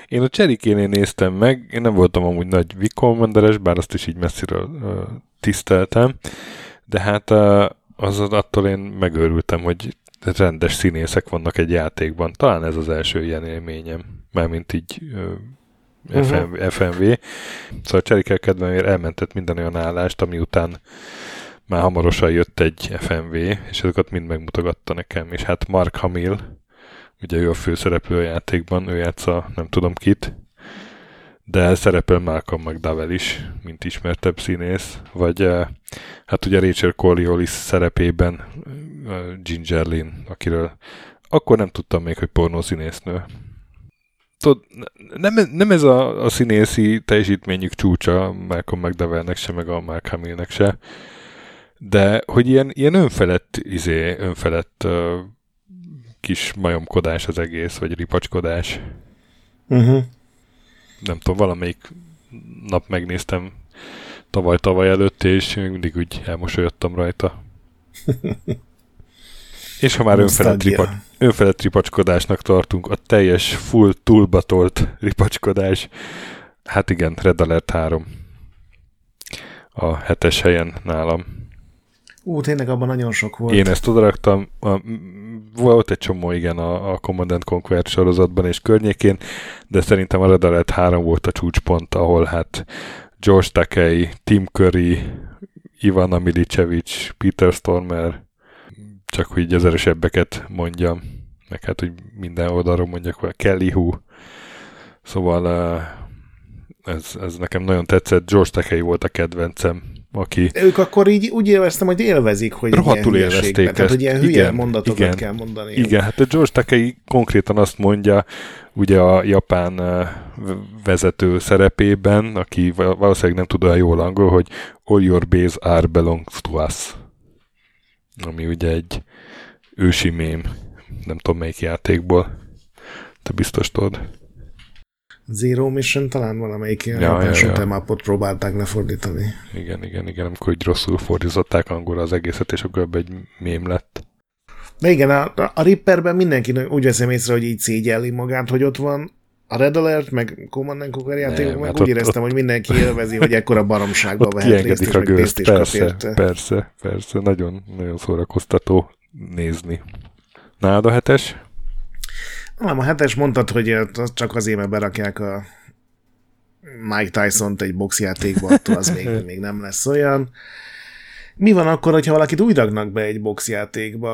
én a Cserikénél néztem meg, én nem voltam amúgy nagy Wing Commanderes, bár azt is így messziről tiszteltem, de hát az attól én megőrültem, hogy rendes színészek vannak egy játékban. Talán ez az első ilyen élményem, mármint így FMV. Szóval a Cserikel kedvemért elmentett minden olyan állást, ami után már hamarosan jött egy FMV, és ezeket mind megmutogatta nekem. És hát Mark Hamill, ugye ő a főszereplő a játékban, ő játsza nem tudom kit, de szerepel Malcolm McDowell is, mint ismertebb színész, vagy hát ugye Rachel Coriolis szerepében Ginger Lynn, akiről akkor nem tudtam még, hogy pornószínésznő. Nem ez a színészi teljesítményük csúcsa Malcolm McDowellnek se, meg a Mark Hamillnek se, de hogy ilyen önfelett kis majomkodás az egész, vagy ripacskodás. Nem tudom, valamelyik nap megnéztem tavaly előtt, és mindig úgy elmosolyodtam rajta. És ha már önfelett ripacskodásnak tartunk, a teljes full túlbatolt ripacskodás, hát igen, Red Alert 3. A 7-es helyen nálam. Tényleg abban nagyon sok volt. Én ezt odaraktam, volt egy csomó, igen, a Command & Conquer sorozatban és környékén, de szerintem a Red Alert 3 volt a csúcspont, ahol hát George Takei, Tim Curry, Ivana Milicevic, Peter Stormer, csak hogy így az erősebbeket mondjam, meg hát, hogy minden oldalról mondjak, Kelly Hu, szóval ez nekem nagyon tetszett, George Takei volt a kedvencem, aki... Ők akkor így úgy élveztem, hogy élvezik, hogy rohadtul ilyen hülyeségben, tehát hogy ilyen hülye mondatokat kell mondani. Igen, hát a George Takei konkrétan azt mondja, ugye a japán vezető szerepében, aki valószínűleg nem tud olyan jól angol, hogy all your base are belongs to us. Ami ugye egy ősi mém, nem tudom melyik játékból, te biztos tudod. Zero Mission talán valamelyik ilyen napású temápot próbálták lefordítani. Igen, amikor így rosszul fordították angolra az egészet, és akkor egy mém lett. De igen, a Ripperben mindenki úgy veszem észre, hogy így szégyelli magát, hogy ott van a Red Alert, meg Command & Conquer játékok, meg úgy éreztem, hogy mindenki élvezi, hogy ekkora baromságba vehet részt, és meg pénzt is kap érte. Persze, nagyon, nagyon szórakoztató nézni. Nálad a 7-es? Nem, a 7-es mondtad, hogy csak azért, mert berakják a Mike Tyson-t egy boxjátékba, attól az még nem lesz olyan. Mi van akkor, hogyha valakit úgy raknak be egy boxjátékba,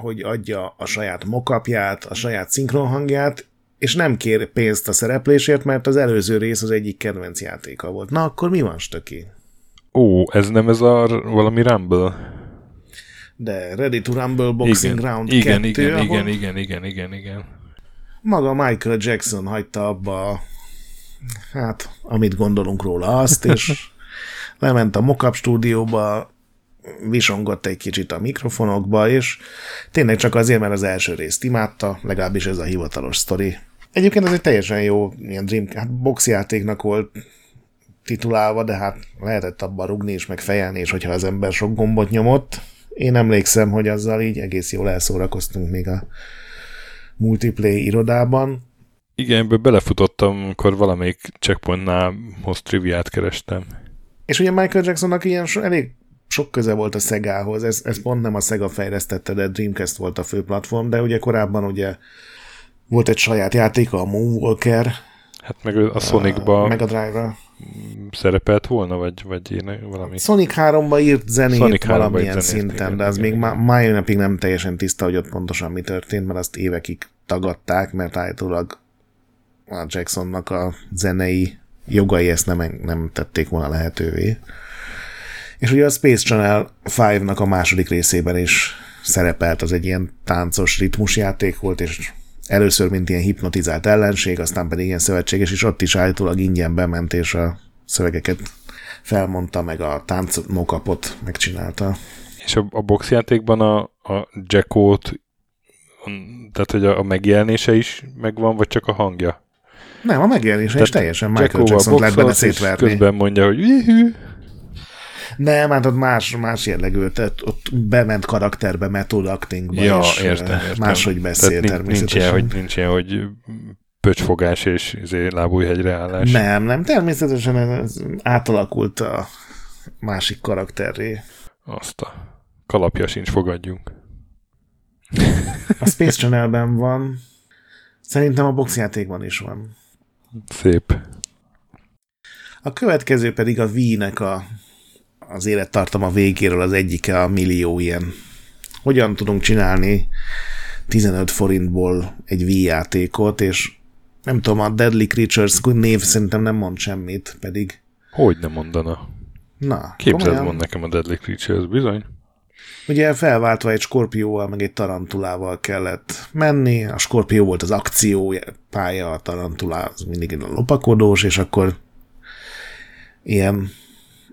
hogy adja a saját mockupját, a saját szinkronhangját, és nem kér pénzt a szereplésért, mert az előző rész az egyik kedvenc játéka volt. Na, akkor mi van, Stöki? Ez nem ez a valami Rumble? De Ready to Rumble Boxing Round 2, ahol maga Michael Jackson hagyta abba a hát amit gondolunk róla azt, és lement a mock-up stúdióba, visongott egy kicsit a mikrofonokba, és tényleg csak azért, mert az első részt imádta, legalábbis ez a hivatalos sztori. Egyébként ez egy teljesen jó ilyen boxjátéknak volt titulálva, de hát lehetett abban rugni és meg fejelni, és hogyha az ember sok gombot nyomott. Én emlékszem, hogy azzal így egész jól elszórakoztunk még a multiplayer irodában. Igen, ebből belefutottam, amikor valamelyik checkpointnál most triviát kerestem. És ugye Michael Jacksonnak ilyen elég sok köze volt a Segához, ez pont nem a Sega fejlesztette, de Dreamcast volt a fő platform, de ugye korábban ugye volt egy saját játéka, a Moonwalker. Hát meg a Sonicba Mega Drive-ra szerepelt volna, vagy én valami... Sonic 3-ba írt zenét Sonic valamilyen szinten, igen, de az igen, még mai napig nem teljesen tiszta, hogy ott pontosan mi történt, mert azt évekig tagadták, mert állítólag a Jacksonnak a zenei jogai ezt nem tették volna lehetővé. És ugye a Space Channel 5-nak a második részében is szerepelt, az egy ilyen táncos ritmusjáték volt, és először mint ilyen hipnotizált ellenség, aztán pedig ilyen szövetséges, és ott is állítólag ingyen bement, és a szövegeket felmondta, meg a tánc mockupot megcsinálta. És a boxjátékban a Jackót, tehát hogy a megjelenése is megvan, vagy csak a hangja? Nem, a megjelenése is teljesen Michael Jackson lehet benne szétverni. Közben mondja, hogy hihű. Nem, hát ott más jellegű, tehát ott bement karakterbe, method actingba, ja, és értem. Máshogy beszél természetesen. Nincs ilyen, hogy pöcsfogás és lábújhegyre állás. Nem, természetesen ez átalakult a másik karakterré. Azt a kalapja sincs, fogadjunk. A Space Channelben van. Szerintem a boxjátékban is van. Szép. A következő pedig a Wii-nek az élettartama végéről az egyike, a millió ilyen. Hogyan tudunk csinálni 15 forintból egy Wii játékot, és nem tudom, a Deadly Creatures név szerintem nem mond semmit, pedig... Hogy nem mondana? Na, képzeld, mond nekem a Deadly Creatures, bizony. Ugye felváltva egy skorpióval, meg egy tarantulával kellett menni, a skorpió volt az akció pálya, a tarantula az mindig a lopakodós, és akkor ilyen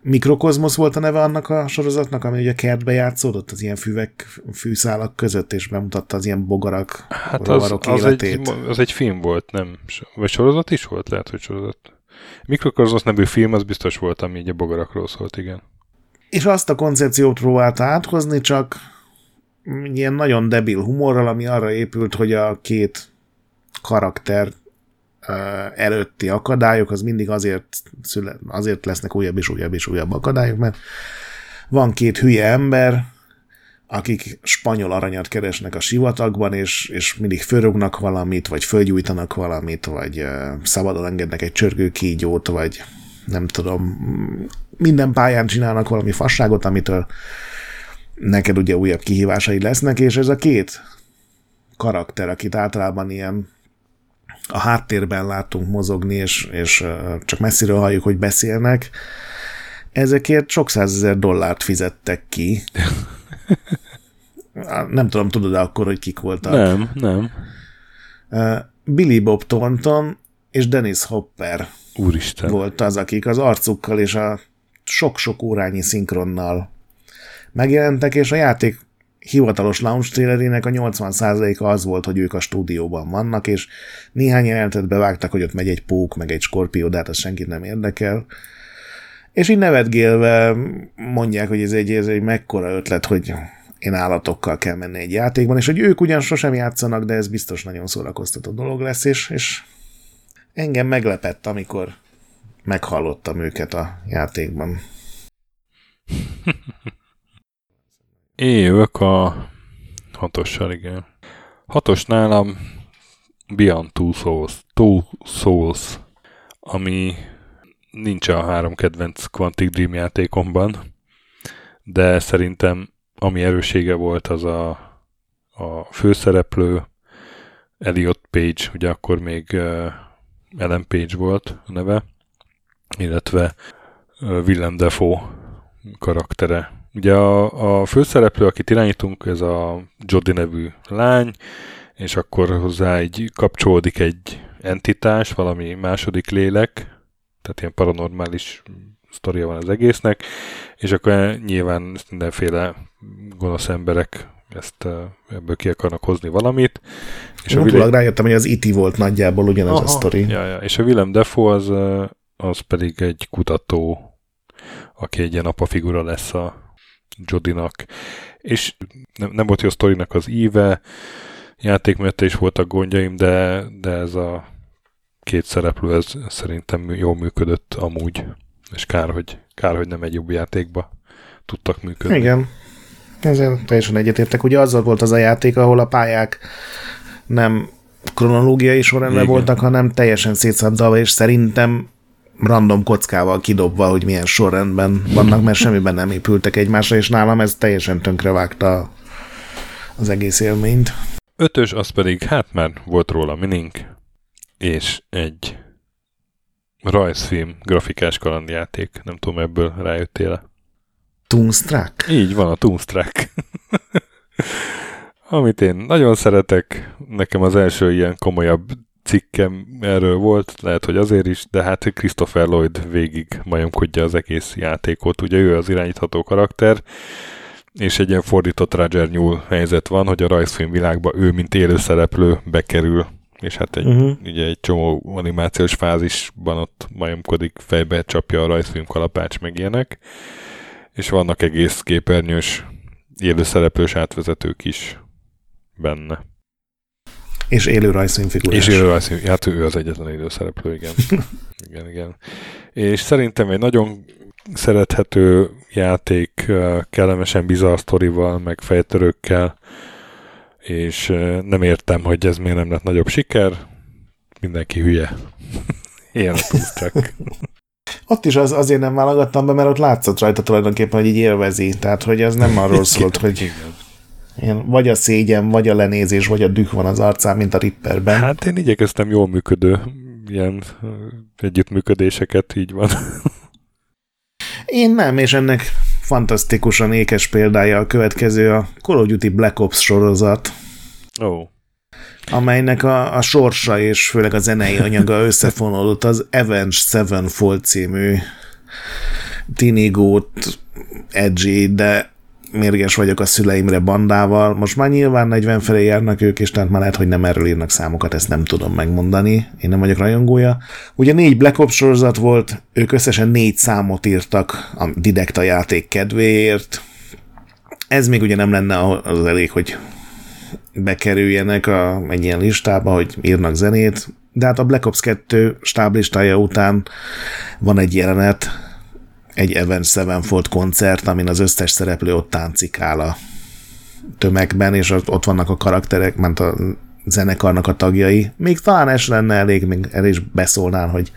Mikrokozmosz volt a neve annak a sorozatnak, ami ugye kertbe játszódott, az ilyen füvek, fűszálak között, és bemutatta az ilyen bogarak, hát rovarok életét. Az egy film volt, nem? Vagy sorozat is volt? Lehet, hogy sorozat. Mikrokozmosz nevű film, az biztos volt, ami így a bogarakról szólt, igen. És azt a koncepciót próbálta áthozni, csak ilyen nagyon debil humorral, ami arra épült, hogy a két karakter előtti akadályok, az mindig azért lesznek újabb és újabb és újabb akadályok, mert van két hülye ember, akik spanyol aranyat keresnek a sivatagban, és mindig fölrúgnak valamit, vagy fölgyújtanak valamit, vagy szabadon engednek egy csörgőkígyót, vagy nem tudom, minden pályán csinálnak valami fasságot, amitől neked ugye újabb kihívásai lesznek, és ez a két karakter, akit általában ilyen a háttérben látunk mozogni, és csak messziről halljuk, hogy beszélnek. Ezekért sok százezer $100,000 fizettek ki. Nem tudom, tudod akkor, hogy kik voltak? Nem. Billy Bob Thornton és Dennis Hopper. Úristen. Volt az, akik az arcukkal és a sok-sok órányi szinkronnal megjelentek, és a játék hivatalos launch trailerének a 80%-a az volt, hogy ők a stúdióban vannak, és néhány jelentet bevágtak, hogy ott megy egy pók, meg egy skorpió, de hát az senkit nem érdekel. És így nevetgélve mondják, hogy ez egy mekkora ötlet, hogy én állatokkal kell menni egy játékban, és hogy ők ugyan sosem játszanak, de ez biztos nagyon szórakoztató dolog lesz, és engem meglepett, amikor meghallottam őket a játékban. Évök a 6-ossal, igen. 6-os nálam Beyond Two Souls, ami nincs a 3 kedvenc Quantic Dream játékomban, de szerintem ami erőssége volt, az a főszereplő, Elliot Page, ugye akkor még Ellen Page volt a neve, illetve Willem Dafoe karaktere. Ugye a főszereplő, akit irányítunk, ez a Jodie nevű lány, és akkor hozzá így kapcsolódik egy entitás, valami második lélek, tehát ilyen paranormális sztoria van az egésznek, és akkor nyilván mindenféle gonosz emberek ezt ebből ki akarnak hozni valamit. És utólag rájöttem, hogy az IT volt nagyjából ugyanaz a sztori. Jaja. És a Willem Dafoe az pedig egy kutató, aki egy ilyen apa figura lesz a Jodinak. És nem volt jó a sztorinak az íve, játékmenete is voltak gondjaim, de ez a két szereplő, ez szerintem jól működött amúgy. És kár, hogy nem egy jobb játékba tudtak működni. Igen. Ezzel teljesen egyetértek. Ugye azzal volt az a játék, ahol a pályák nem kronológiai sorrendben voltak, hanem teljesen szétszabdalva, és szerintem random kockával kidobva, hogy milyen sorrendben vannak, mert semmiben nem épültek egymásra, és nálam ez teljesen tönkrevágta az egész élményt. 5-ös, az pedig, hát már volt róla minink, és egy rajzfilm, grafikás kalandjáték. Nem tudom, ebből rájöttél-e. Toonstruck? Így van, a Toonstruck. Amit én nagyon szeretek, nekem az első ilyen komolyabb cikkem erről volt, lehet, hogy azért is, de hát Christopher Lloyd végig majomkodja az egész játékot. Ugye ő az irányítható karakter, és egy ilyen fordított Roger Newell helyzet van, hogy a rajzfilm világba ő, mint élőszereplő bekerül, és hát ugye egy csomó animációs fázisban ott majomkodik, fejbe csapja a rajzfilm kalapács, meg ilyenek, és vannak egész képernyős élőszereplős átvezetők is benne. És élő rajzfilmfigurás. És élő rajzfilm, hát ő az egyetlen élő szereplő, igen. igen. És szerintem egy nagyon szerethető játék, kellemesen bizarr sztorival, meg fejtörőkkel, és nem értem, hogy ez miért nem lett nagyobb siker. Mindenki hülye. Ilyen tudtak. Ott is azért nem válogattam be, mert ott látszott rajta tulajdonképpen, hogy így élvezi. Tehát, hogy ez nem arról szólt, hogy ilyen, vagy a szégyen, vagy a lenézés, vagy a düh van az arcán, mint a Ripperben. Hát én igyekeztem jól működő ilyen együttműködéseket, így van. Én nem, és ennek fantasztikusan ékes példája a következő, a Call of Duty Black Ops sorozat, amelynek a sorsa és főleg a zenei anyaga összefonódott az Avenged Sevenfold című tinigót, edgy, de mérges vagyok a szüleimre bandával. Most már nyilván 40 felé járnak ők, és tehát már lehet, hogy nem erről írnak számokat, ezt nem tudom megmondani. Én nem vagyok rajongója. Ugye 4 Black Ops sorozat volt, ők összesen 4 számot írtak a direkt a játék kedvéért. Ez még ugye nem lenne az elég, hogy bekerüljenek egy ilyen listába, hogy írnak zenét, de hát a Black Ops 2 stáblistája után van egy jelenet, egy Avenged Sevenfold koncert, amin az összes szereplő ott táncikál a tömegben, és ott vannak a karakterek, mert a zenekarnak a tagjai. Még talán ez lenne elég, még el is beszólnál, hogy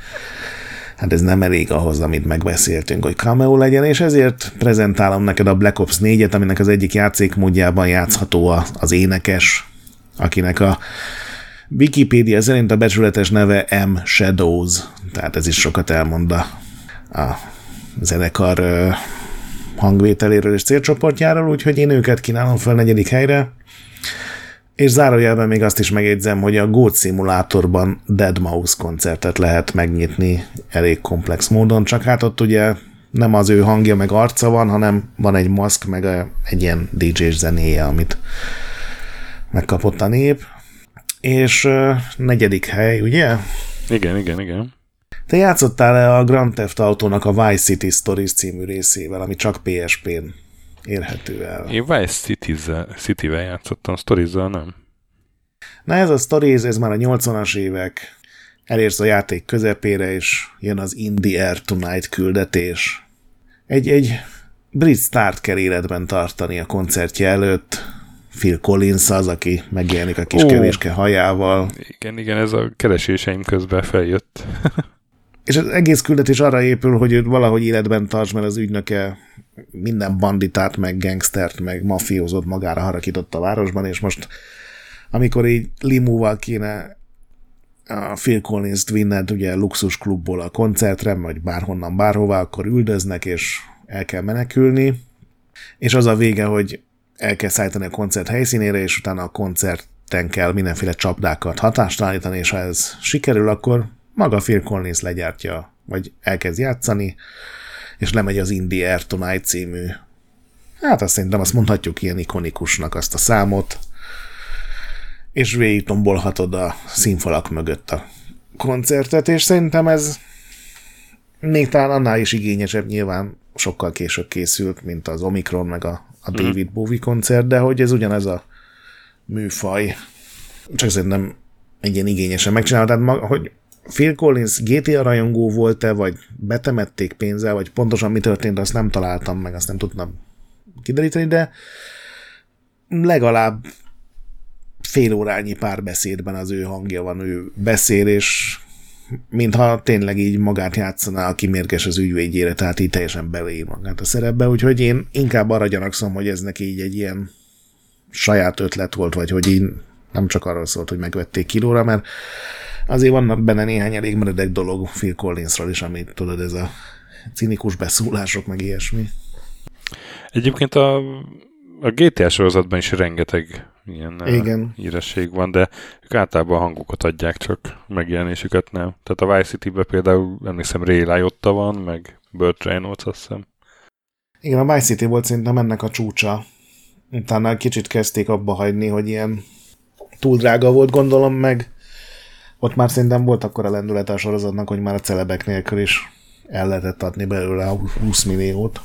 hát ez nem elég ahhoz, amit megbeszéltünk, hogy cameo legyen, és ezért prezentálom neked a Black Ops 4-et, aminek az egyik játszékmódjában játszható az énekes, akinek a Wikipédia szerint a becsületes neve M. Shadows, tehát ez is sokat elmond a zenekar hangvételéről és célcsoportjáról, úgyhogy én őket kínálom fel 4. helyre. És zárójelben még azt is megjegyzem, hogy a Goat Simulatorban Deadmau5 koncertet lehet megnyitni elég komplex módon, csak hát ott ugye nem az ő hangja meg arca van, hanem van egy maszk meg egy ilyen DJ-s zenéje, amit megkapott a nép. És 4. hely, ugye? Igen. Te játszottál-e a Grand Theft Autónak a Vice City Stories című részével, ami csak PSP-n érhető el? Én Vice City-vel játszottam, Stories-zel nem. Na ez a Stories, ez már a 80-as évek, elérsz a játék közepére, és jön az In the Air Tonight küldetés. Egy brit sztárt kell életben tartani a koncertje előtt, Phil Collins az, aki megjelenik a kis kevéske hajával. Igen, ez a kereséseim közben feljött. És az egész küldetés arra épül, hogy őt valahogy életben tarts, mert az ügynöke minden banditát, meg gangstert, meg mafiózót magára harakított a városban, és most, amikor így limóval kéne a Phil Collins-t vinned, ugye luxus klubból a koncertre, vagy bárhonnan, bárhová, akkor üldöznek, és el kell menekülni. És az a vége, hogy el kell szállítani a koncert helyszínére, és utána a koncert kell mindenféle csapdákat hatást állítani, és ha ez sikerül, akkor maga Phil Collins legyártja, vagy elkezd játszani, és lemegy az Indie Air Tonight című. Hát azt szerintem azt mondhatjuk ilyen ikonikusnak azt a számot, és végig tombolhatod a színfalak mögött a koncertet, és szerintem ez még talán annál is igényesebb, nyilván sokkal később készült, mint az Omikron meg a David Bowie koncert, de hogy ez ugyanez a műfaj, csak szerintem egy ilyen igényesen megcsinálva, tehát hogy Phil Collins GTA rajongó volt-e, vagy betemették pénzzel, vagy pontosan mi történt, azt nem találtam meg, azt nem tudtam kideríteni, de legalább fél órányi párbeszédben az ő hangja van, ő beszél, és mintha tényleg így magát játszaná, aki mérges az ügyvédjére, tehát így teljesen beleé magát a szerepbe, úgyhogy én inkább arra gyanakszom, hogy ez neki így egy ilyen saját ötlet volt, vagy hogy így nem csak arról szólt, hogy megvették kilóra, mert azért vannak benne néhány elég meredek dolog Phil Collinsról is, amit tudod, ez a cinikus beszólások, meg ilyesmi. Egyébként a GTA sorozatban is rengeteg ilyen híresség van, de ők általában hangokat adják, csak megjelenésüket nem. Tehát a Vice City-ben például emlékszem Ray Liotta van, meg Burt Reynolds, azt hiszem. Igen, a Vice City volt szerintem ennek a csúcsa. Utána kicsit kezdték abba hagyni, hogy ilyen túl drága volt, gondolom, meg ott már szerintem volt akkora lendülete a sorozatnak, hogy már a celebek nélkül is el lehetett adni belőle 20 milliót.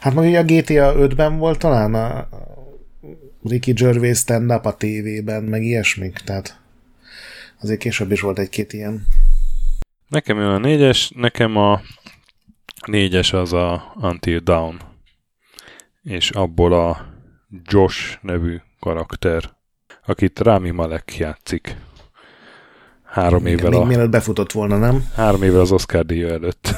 Hát meg ugye a GTA 5-ben volt talán a Ricky Gervais stand-up a tévében, meg ilyesmik, tehát azért később is volt egy-két ilyen. Nekem jön a 4-es, nekem a 4-es az a Until Dawn, és abból a Josh nevű karakter, akit Rami Malek játszik. 3 évvel még mielőtt befutott volna, nem? 3 évvel az Oscar-díja előtt.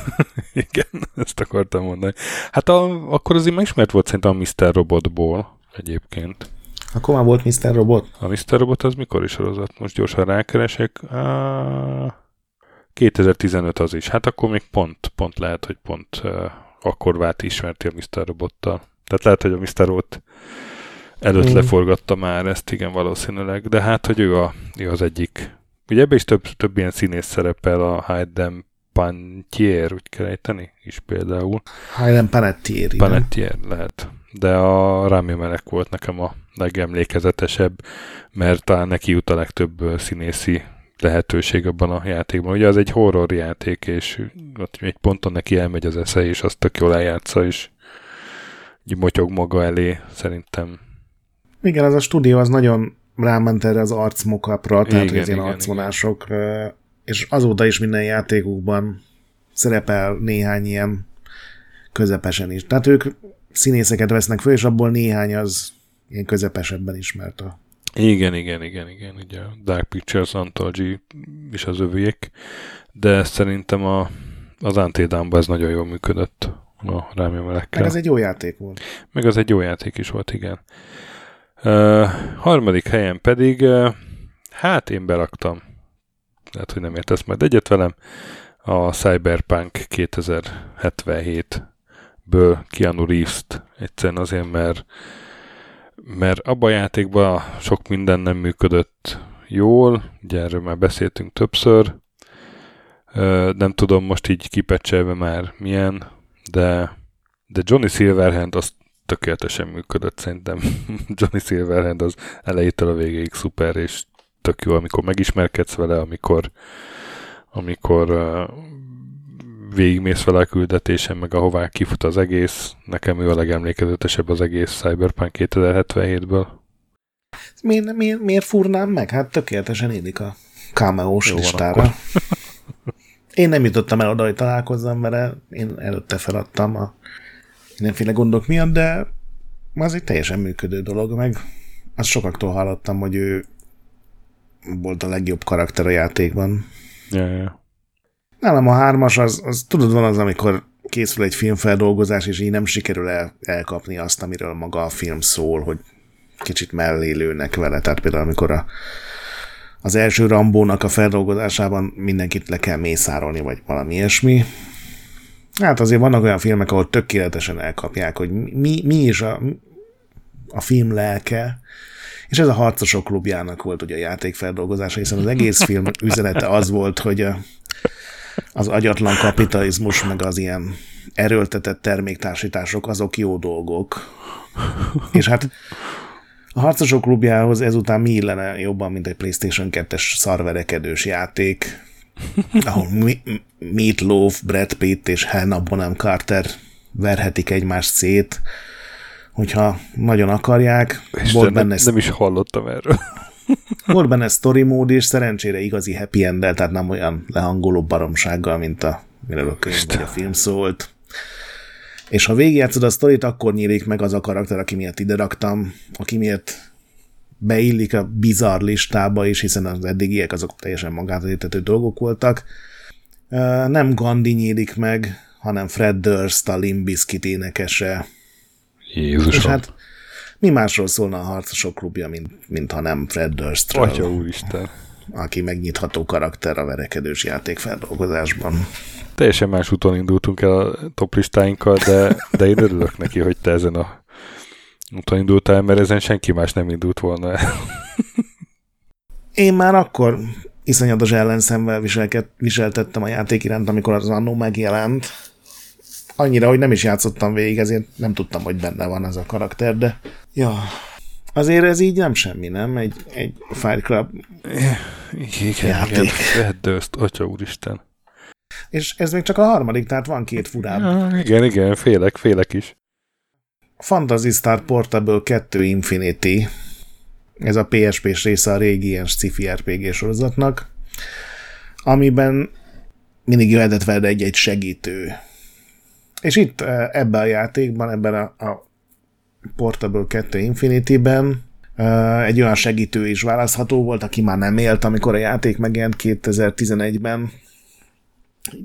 Igen, ezt akartam mondani. Hát akkor azért már ismert volt szerintem a Mr. Robotból egyébként. Akkor már volt Mr. Robot? A Mr. Robot az mikor is sorozat? Most gyorsan rákeresek. 2015 az is. Hát akkor még pont lehet, hogy akkor vált ismerti a Mr. Robottal. Tehát lehet, hogy a Mr. Robot előtt leforgatta már ezt, igen, valószínűleg. De hát, hogy ő az egyik. Ugye ebben is több ilyen színész szerepel, a Hayden Panettiere, úgy kell ejteni is például. Hayden Panettiere. Panettiere, lehet. De a Rami Malek volt nekem a legemlékezetesebb, mert talán neki jut a legtöbb színészi lehetőség abban a játékban. Ugye az egy horror játék, és ott egy ponton neki elmegy az esze, és azt tök jól eljátsza, és motyog maga elé, szerintem. Igen, az a stúdió az nagyon ráment erre az arcmokapra, tehát igen, az ilyen arcvonások, és azóta is minden játékukban szerepel néhány ilyen közepesen is. Tehát ők színészeket vesznek föl, és abból néhány az ilyen közepesebben ismert a... Igen, ugye a Dark Pictures Anthology is az övék, de szerintem az Antédámban ez nagyon jól működött a Rami Malekkel. Meg ez egy jó játék volt. Meg az egy jó játék is volt, igen. Harmadik helyen pedig, hát én beraktam, lehet, hogy nem értesz majd egyet velem, a Cyberpunk 2077-ből Keanu Reeves-t, egyszerűen azért, mert abban a játékban sok minden nem működött jól, ugye erről már beszéltünk többször, nem tudom most így kipecselve már milyen, de Johnny Silverhand azt tökéletesen működött, szerintem Johnny Silverhand az elejétől a végéig szuper, és tök jó, amikor megismerkedsz vele, amikor végigmész vele a küldetésen, meg ahová kifut az egész, nekem ő a legemlékezetesebb az egész Cyberpunk 2077-ből. Miért fúrnám meg? Hát tökéletesen élik a cameo-s listára. Én nem jutottam el oda, hogy találkozzam vele, én előtte feladtam a mindenféle gondok miatt, de az egy teljesen működő dolog, meg azt sokaktól hallottam, hogy ő volt a legjobb karakter a játékban. Yeah. Nálam a 3-as, az tudod, van az, amikor készül egy filmfeldolgozás, és így nem sikerül elkapni azt, amiről maga a film szól, hogy kicsit mellé lőnek vele. Tehát például, amikor az első Rambónak a feldolgozásában mindenkit le kell mészárolni, vagy valami ilyesmi. Hát azért vannak olyan filmek, ahol tökéletesen elkapják, hogy mi is a film lelke, És ez a Harcosok klubjának volt ugye a játékfeldolgozása, hiszen az egész film üzenete az volt, hogy az agyatlan kapitalizmus, meg az ilyen erőltetett terméktársítások, azok jó dolgok. És hát a Harcosok klubjához ezután mi illene jobban, mint egy PlayStation 2-es szarverekedős játék, ahol Meat Loaf, Brad Pitt és Helena Bonham Carter verhetik egymást szét, hogyha nagyon akarják. Volt benne nem is hallottam erről. Volt benne story mód, és szerencsére igazi happy enddel, tehát nem olyan lehangoló baromsággal, mint amiről a könyv vagy a film szólt. És ha végigjátszod a sztorit, akkor nyílik meg az a karakter, aki miatt ide raktam, aki miatt beillik a bizarr listába is, hiszen az eddigiek azok teljesen magától értető dolgok voltak. Nem Gandhi nyílik meg, hanem Fred Durst, a Limp Bizkit énekese. Jézusom. És hát mi másról szólna a Harcosok klubja, mint ha nem Fred Durstről. Atya úristen. Aki megnyitható karakter a verekedős játékfeldolgozásban. Teljesen más úton indultunk el a top listáinkkal, de én örülök neki, hogy te ezen a úton indultál, mert ezen senki más nem indult volna el. Én már akkor iszonyatos ellenszemmel viseltettem a játék iránt, amikor az annó megjelent. Annyira, hogy nem is játszottam végig, ezért nem tudtam, hogy benne van ez a karakter, de ja, azért ez így nem semmi, nem? Egy Fight Club igen, Redőzt, atya úristen. És ez még csak a harmadik, tehát van két furább. Ja, igen, félek is. Fantasy Star Portable 2 Infinity. Ez a PSP-s része a régi ilyen sci-fi RPG sorozatnak, amiben mindig jöhetett veled egy-egy segítő. És itt ebben a játékban, ebben a Portable 2 Infinity-ben egy olyan segítő is választható volt, aki már nem élt, amikor a játék megjelent 2011-ben.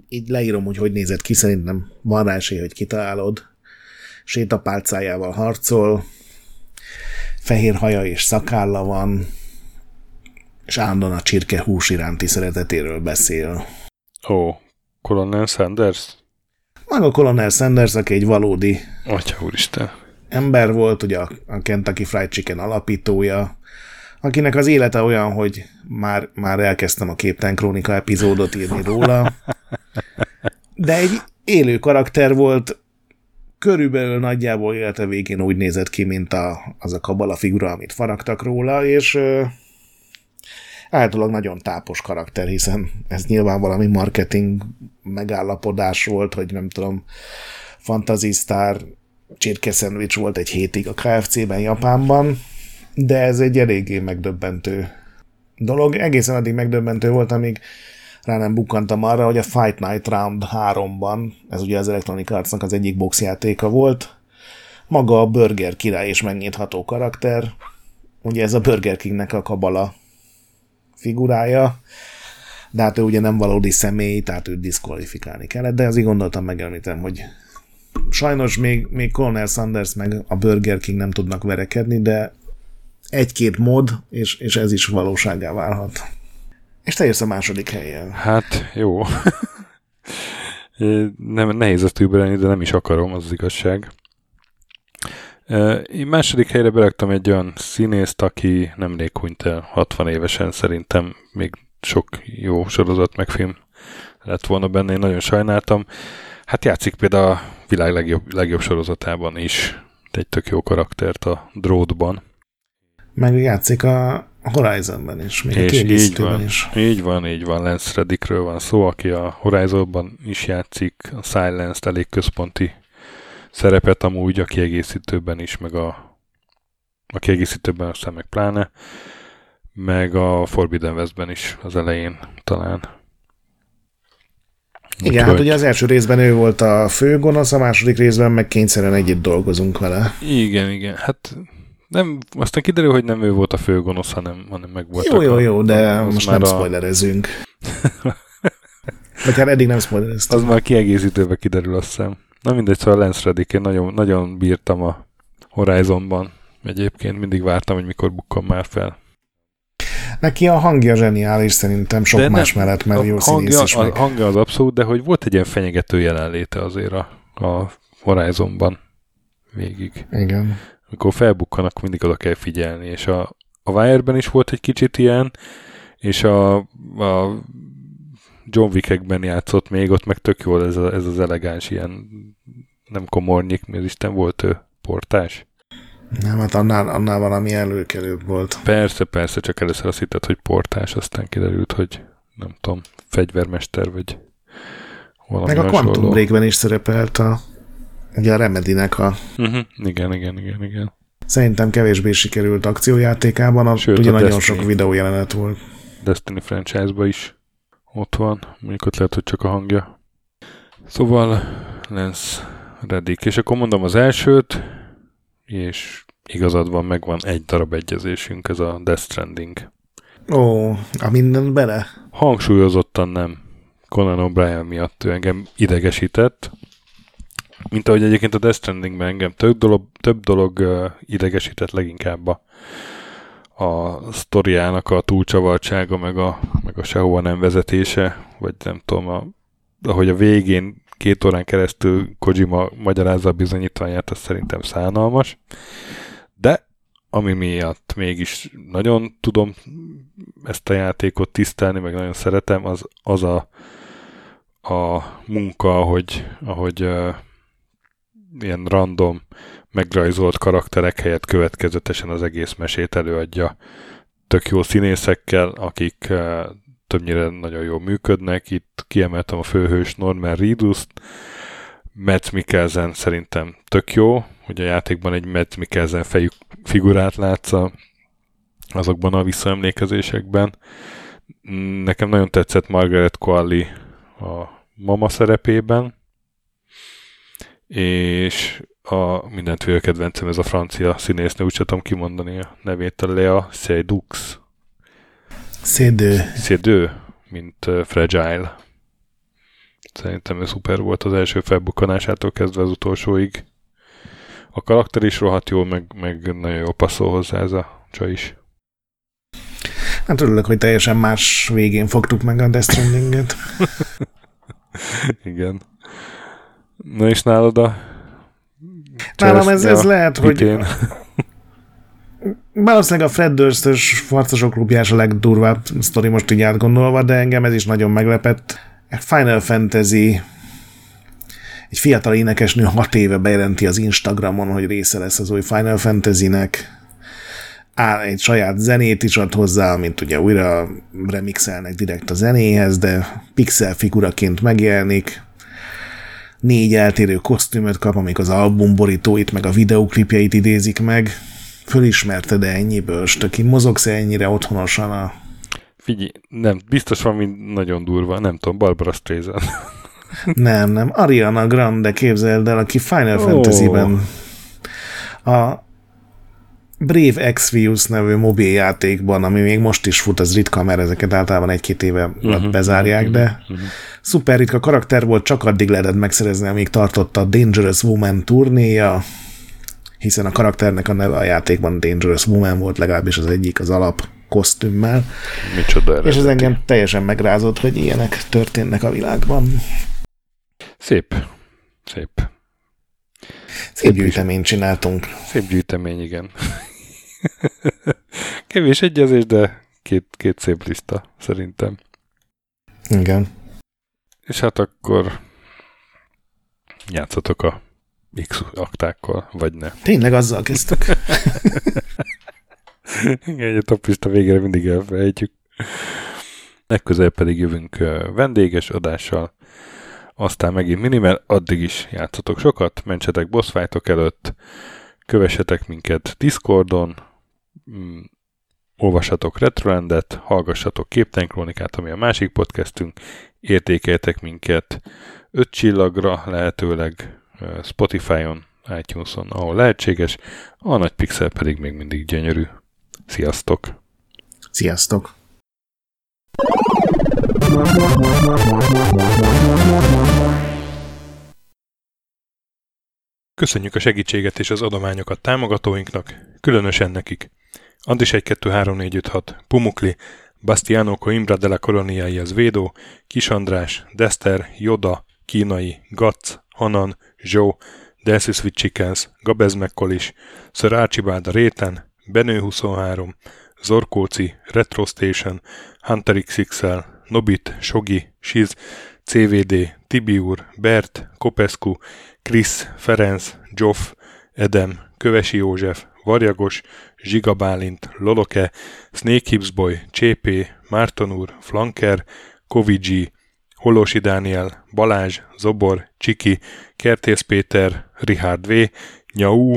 Így leírom, hogy nézett ki, szerintem van rá esély, hogy kitalálod. Sétapálcájával harcol, fehér haja és szakálla van, és állandóan a csirke hús iránti szeretetéről beszél. Colonel Sanders? Maga Colonel Sanders, aki egy valódi ember volt, ugye a Kentucky Fried Chicken alapítója, akinek az élete olyan, hogy már elkezdtem a Képtelen Krónika epizódot írni róla, de egy élő karakter volt, körülbelül nagyjából élete végén úgy nézett ki, mint az a kabala figura, amit faragtak róla, és általában nagyon tápos karakter, hiszen ez nyilván valami marketing megállapodás volt, hogy nem tudom, Fantasy Star csirkeszendvics volt egy hétig a KFC-ben Japánban, de ez egy eléggé megdöbbentő dolog. Egészen addig megdöbbentő volt, amíg rá nem bukkantam arra, hogy a Fight Night Round 3-ban, ez ugye az Electronic Arts-nak az egyik boxjátéka volt, maga a Burger Király és megnyitható karakter, ugye ez a Burger Kingnek a kabala figurája, de hát ő ugye nem valódi személy, tehát őt diszkvalifikálni kellett, de azért gondoltam, megemlítem, hogy sajnos még Colonel Sanders meg a Burger King nem tudnak verekedni, de egy-két mod, és ez is valósággá válhat. És te érsz a második helyen. Hát, jó. Nem, nehéz ezt überelni, de nem is akarom, az igazság. Én második helyre beraktam egy olyan színészt, aki nemrég hunyt el 60 évesen, szerintem még sok jó sorozat meg film lett volna benne, én nagyon sajnáltam. Hát játszik például a világ legjobb sorozatában is, egy tök jó karaktert a Drótban. Meg játszik a Horizonban is, még és a kiegészítőben is. Így van, Lance Reddickről van szó, aki a Horizonban is játszik, a Silence-t elég központi szerepet amúgy, a kiegészítőben is, meg a kiegészítőben aztán meg pláne, meg a Forbidden Westben is az elején talán. Igen, hát ugye az első részben ő volt a főgonosz, a második részben meg kényszerűen együtt dolgozunk vele. Igen, hát nem, aztán kiderül, hogy nem ő volt a főgonosz, hanem meg volt. Jó, de most nem spoilerezünk. Vagy hát eddig nem spoilereztünk. Az már kiegészítőben kiderül, azt hiszem. Na mindegy, szóval Lance Reddick, én nagyon, nagyon bírtam a Horizonban. Egyébként mindig vártam, hogy mikor bukkan már fel. Neki a hangja zseniális, szerintem sok de más nem, mellett, mert jó színész is meg. A hangja az abszolút, de hogy volt egy ilyen fenyegető jelenléte azért a Horizonban végig. Igen. Amikor felbukkanak, mindig oda kell figyelni, és a Wire-ben is volt egy kicsit ilyen, és a John Wick-ekben játszott még, ott meg tök jól ez az elegáns ilyen nem komornyik, mert Isten volt ő portás. Nem, hát annál valami előkelőbb volt. Persze, csak először azt hitted, hogy portás, aztán kiderült, hogy nem tudom, fegyvermester, vagy valami hasonló. Meg a Quantum Breakben is szerepelt ugye a Remedynek a... Uh-huh. Igen. Szerintem kevésbé sikerült akciójátékában, ugye nagyon sok videójelenet volt. Destiny franchise-ban is ott van, mondjuk ott lehet, hogy csak a hangja. Szóval Lance Reddick. És akkor mondom az elsőt, és igazad van, megvan egy darab egyezésünk, ez a Death Stranding. Ó, a mindent bele? Hangsúlyozottan nem. Conan O'Brien miatt ő engem idegesített. Mint ahogy egyébként a Death Strandingben engem több dolog idegesített, leginkább a sztoriának a túlcsavartsága, meg a sehova nem vezetése, vagy nem tudom, ahogy a végén 2 órán keresztül Kojima magyarázza a bizonyítványát, az szerintem szánalmas. De ami miatt mégis nagyon tudom ezt a játékot tisztelni, meg nagyon szeretem, az a munka, ahogy ilyen random megrajzolt karakterek helyett következetesen az egész mesét előadja. Tök jó színészekkel, akik többnyire nagyon jól működnek. Itt kiemeltem a főhős Norman Reedust. Matt Mikkelsen szerintem tök jó, hogy a játékban egy Matt Mikkelsen fejű figurát látsz azokban a visszaemlékezésekben. Nekem nagyon tetszett Margaret Qualley a mama szerepében, és a mindentől kedvencem ez a francia színésznő, úgy sem tudom kimondani a nevét, a Léa Seydoux. Cédő, mint Fragile. Szerintem ő szuper volt az első felbukkanásától kezdve az utolsóig. A karakter is rohadt jól, meg nagyon jól passzol hozzá ez a csaj is. Hát örülök, hogy teljesen más végén fogtuk meg a Death Stranding-et. Igen. Na és nálad a... Nálam ez lehet, hogy... Valószínűleg a Fred Durst-ös Farcasok klubjás a legdurvább sztori most így átgondolva, de engem ez is nagyon meglepett. Final Fantasy, egy fiatal énekesnő 6 éve bejelenti az Instagramon, hogy része lesz az új Final Fantasy-nek. Egy saját zenét is ad hozzá, mint ugye újra remixelnek direkt a zenéhez, de pixel figuraként megjelenik. 4 eltérő kosztümöt kap, amik az album borítóit meg a videóklipjeit idézik meg. Fölismerted-e ennyiből, Stöki? Mozogsz-e ennyire otthonosan a... Figyelj, nem, biztos van, mint nagyon durva, nem tudom, Barbara Streisand. Nem, Ariana Grande, képzeld el, aki Final Fantasy-ben a Brave Exvius nevű mobiljátékban, ami még most is fut, az ritka, mert ezeket általában 1-2 éve bezárják, de szuper ritka karakter volt, csak addig lehetett megszerezni, amíg tartott a Dangerous Woman turnéja, hiszen a karakternek a neve a játékban Dangerous Woman volt, legalábbis az egyik az alap kosztümmel. Micsoda. És ez engem teljesen megrázott, hogy ilyenek történnek a világban. Szép. Szép gyűjteményt csináltunk. Szép gyűjtemény, igen. Kevés egyezés, de két szép lista, szerintem. Igen. És hát akkor játszatok a X-aktákkal, vagy ne. Tényleg azzal kezdtük. Igen, a toplista végére mindig elfelejtjük. Legközelebb pedig jövünk vendéges adással, aztán megint minimál, addig is játszatok sokat, mentsetek boss fightok előtt, kövessetek minket Discordon, olvassatok Retroendet, hallgassatok Képtelen Krónikát, ami a másik podcastünk, értékeljetek minket 5 csillagra, lehetőleg Spotify-on, iTunes-on, ahol lehetséges, a nagy pixel pedig még mindig gyönyörű. Sziasztok! Sziasztok! Köszönjük a segítséget és az adományokat támogatóinknak, különösen nekik. Andis 1-2-3-4-5-6, Pumukli, Bastiano Coimbra de la Coloniai az Védó, Kis András, Dester, Joda, Kínai, Gac, Hanan, Zsó, Delsis with Chickens, Gabez McCall is, Sir Archibald a Réten, Benő 23, Zorkóci, Retro Station, Hunter XXL, Nobit, Sogi, Siz, CVD, Tibiur, Bert, Kopescu, Krisz, Ferenc, Zsoff, Edem, Kövesi József, Varjagos, Zsiga Bálint, Loloke, Snake Hipsboy, Csépé, Márton úr, Flanker, Kovicsi, Holosi Dániel, Balázs, Zobor, Csiki, Kertész Péter, Richard V, Nyau,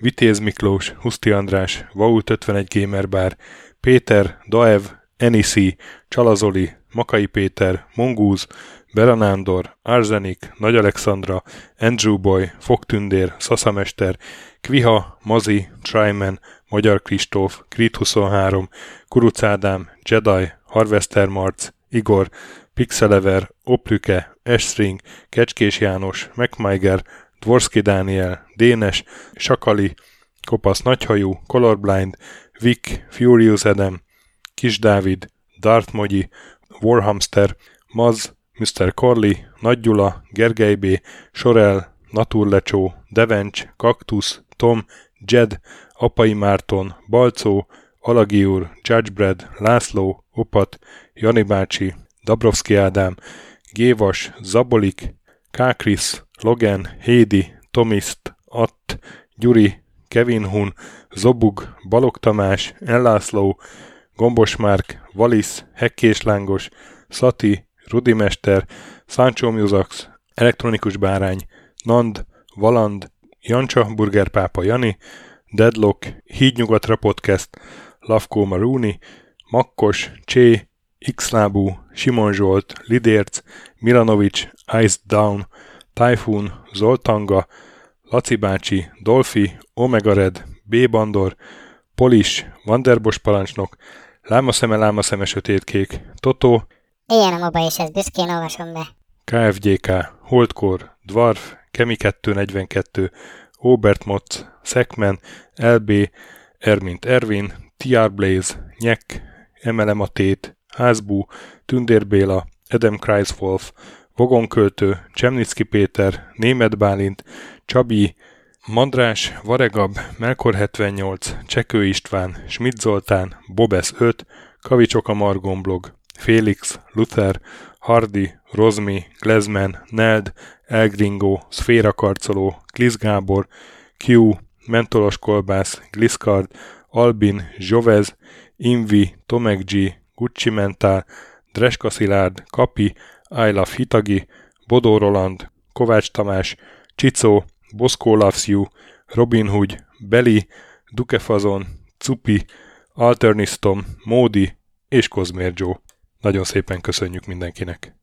Vitéz Miklós, Huszti András, Vault 51 Gamerbar, Péter, Daev, Eniszi, Csalazoli, Makai Péter, Mongúz, Beranándor, Arzenik, Nagy Alexandra, Andrew Boy, Fogtündér, Szaszamester, Kviha, Mazi, Tryman, Magyar Kristóf, Krit 23, Kuruc Ádám, Jedi, Harvester Marc, Igor, Pixelever, Oplüke, Esring, Kecskés János, MacMiger, Dvorszki Dániel, Dénes, Sakali, Kopasz Nagyhajú, Colorblind, Vic, Furious Adam, Kis Dávid, Darth Mogyi, Warhamster, Maz, Mr. Corley, Nagy Gyula, Gergely B., Sorel, Naturlecsó, Devencs, Kaktusz, Tom, Jed, Apai Márton, Balcó, Alagi úr, Judgebred, László, Opat, Jani bácsi, Dabrowski Ádám, Gévas, Zabolik, Kákris, Logan, Hédi, Tomiszt, Att, Gyuri, Kevin Hun, Zobug, Balog Tamás, Enlászló, Gombos Márk, Valisz, Hekkés Lángos, Szati, Rudimester, Sancho Musax, Elektronikus Bárány, Nand, Valand, Jancsa, Burgerpápa Jani, Deadlock, Hídnyugatra Podcast, Lavkó Maruni, Makkos, Csé, Xlábú, Simon Zsolt, Lidérc, Milanovic, Ice Down, Typhoon, Zoltanga, Laci bácsi, Dolfi, Omega Red, B. Bandor, Polis, Vanderbos parancsnok, Lámaszeme sötétkék, Totó, ilyen a moba és ezt büszkén olvasom be. KFGK, Holdkor, Dwarf, Kemi242, Obert Motz, Szekmen, LB, Ermint Ervin, TR Blaze, Nyek, Emelem a Tét, Házbú, Tündér Béla, Adam Kreiswolf, Vogonköltő, Csemnicki Péter, Németh Bálint, Csabi, Mandrás, Varegab, Melkor78, Csekő István, Schmidt Zoltán, Bobesz 5, Kavicsok a Margon blog, Félix, Luther, Hardi, Rozmi, Glezman, Neld, Elgringo, Szférakarcoló, Glisz Gábor, Q, Mentolos Kolbász, Gliscard, Albin, Jovez, Invi, Tomek G, Gucci Mentál, Dreska Szilárd, Kapi, I Love Hitagi, Bodó Roland, Kovács Tamás, Csicó, Boszkó Loves You, Robin Hood, Beli, Dukefazon, Cupi, Alternisztom, Módi és Kozmér Joe. Nagyon szépen köszönjük mindenkinek!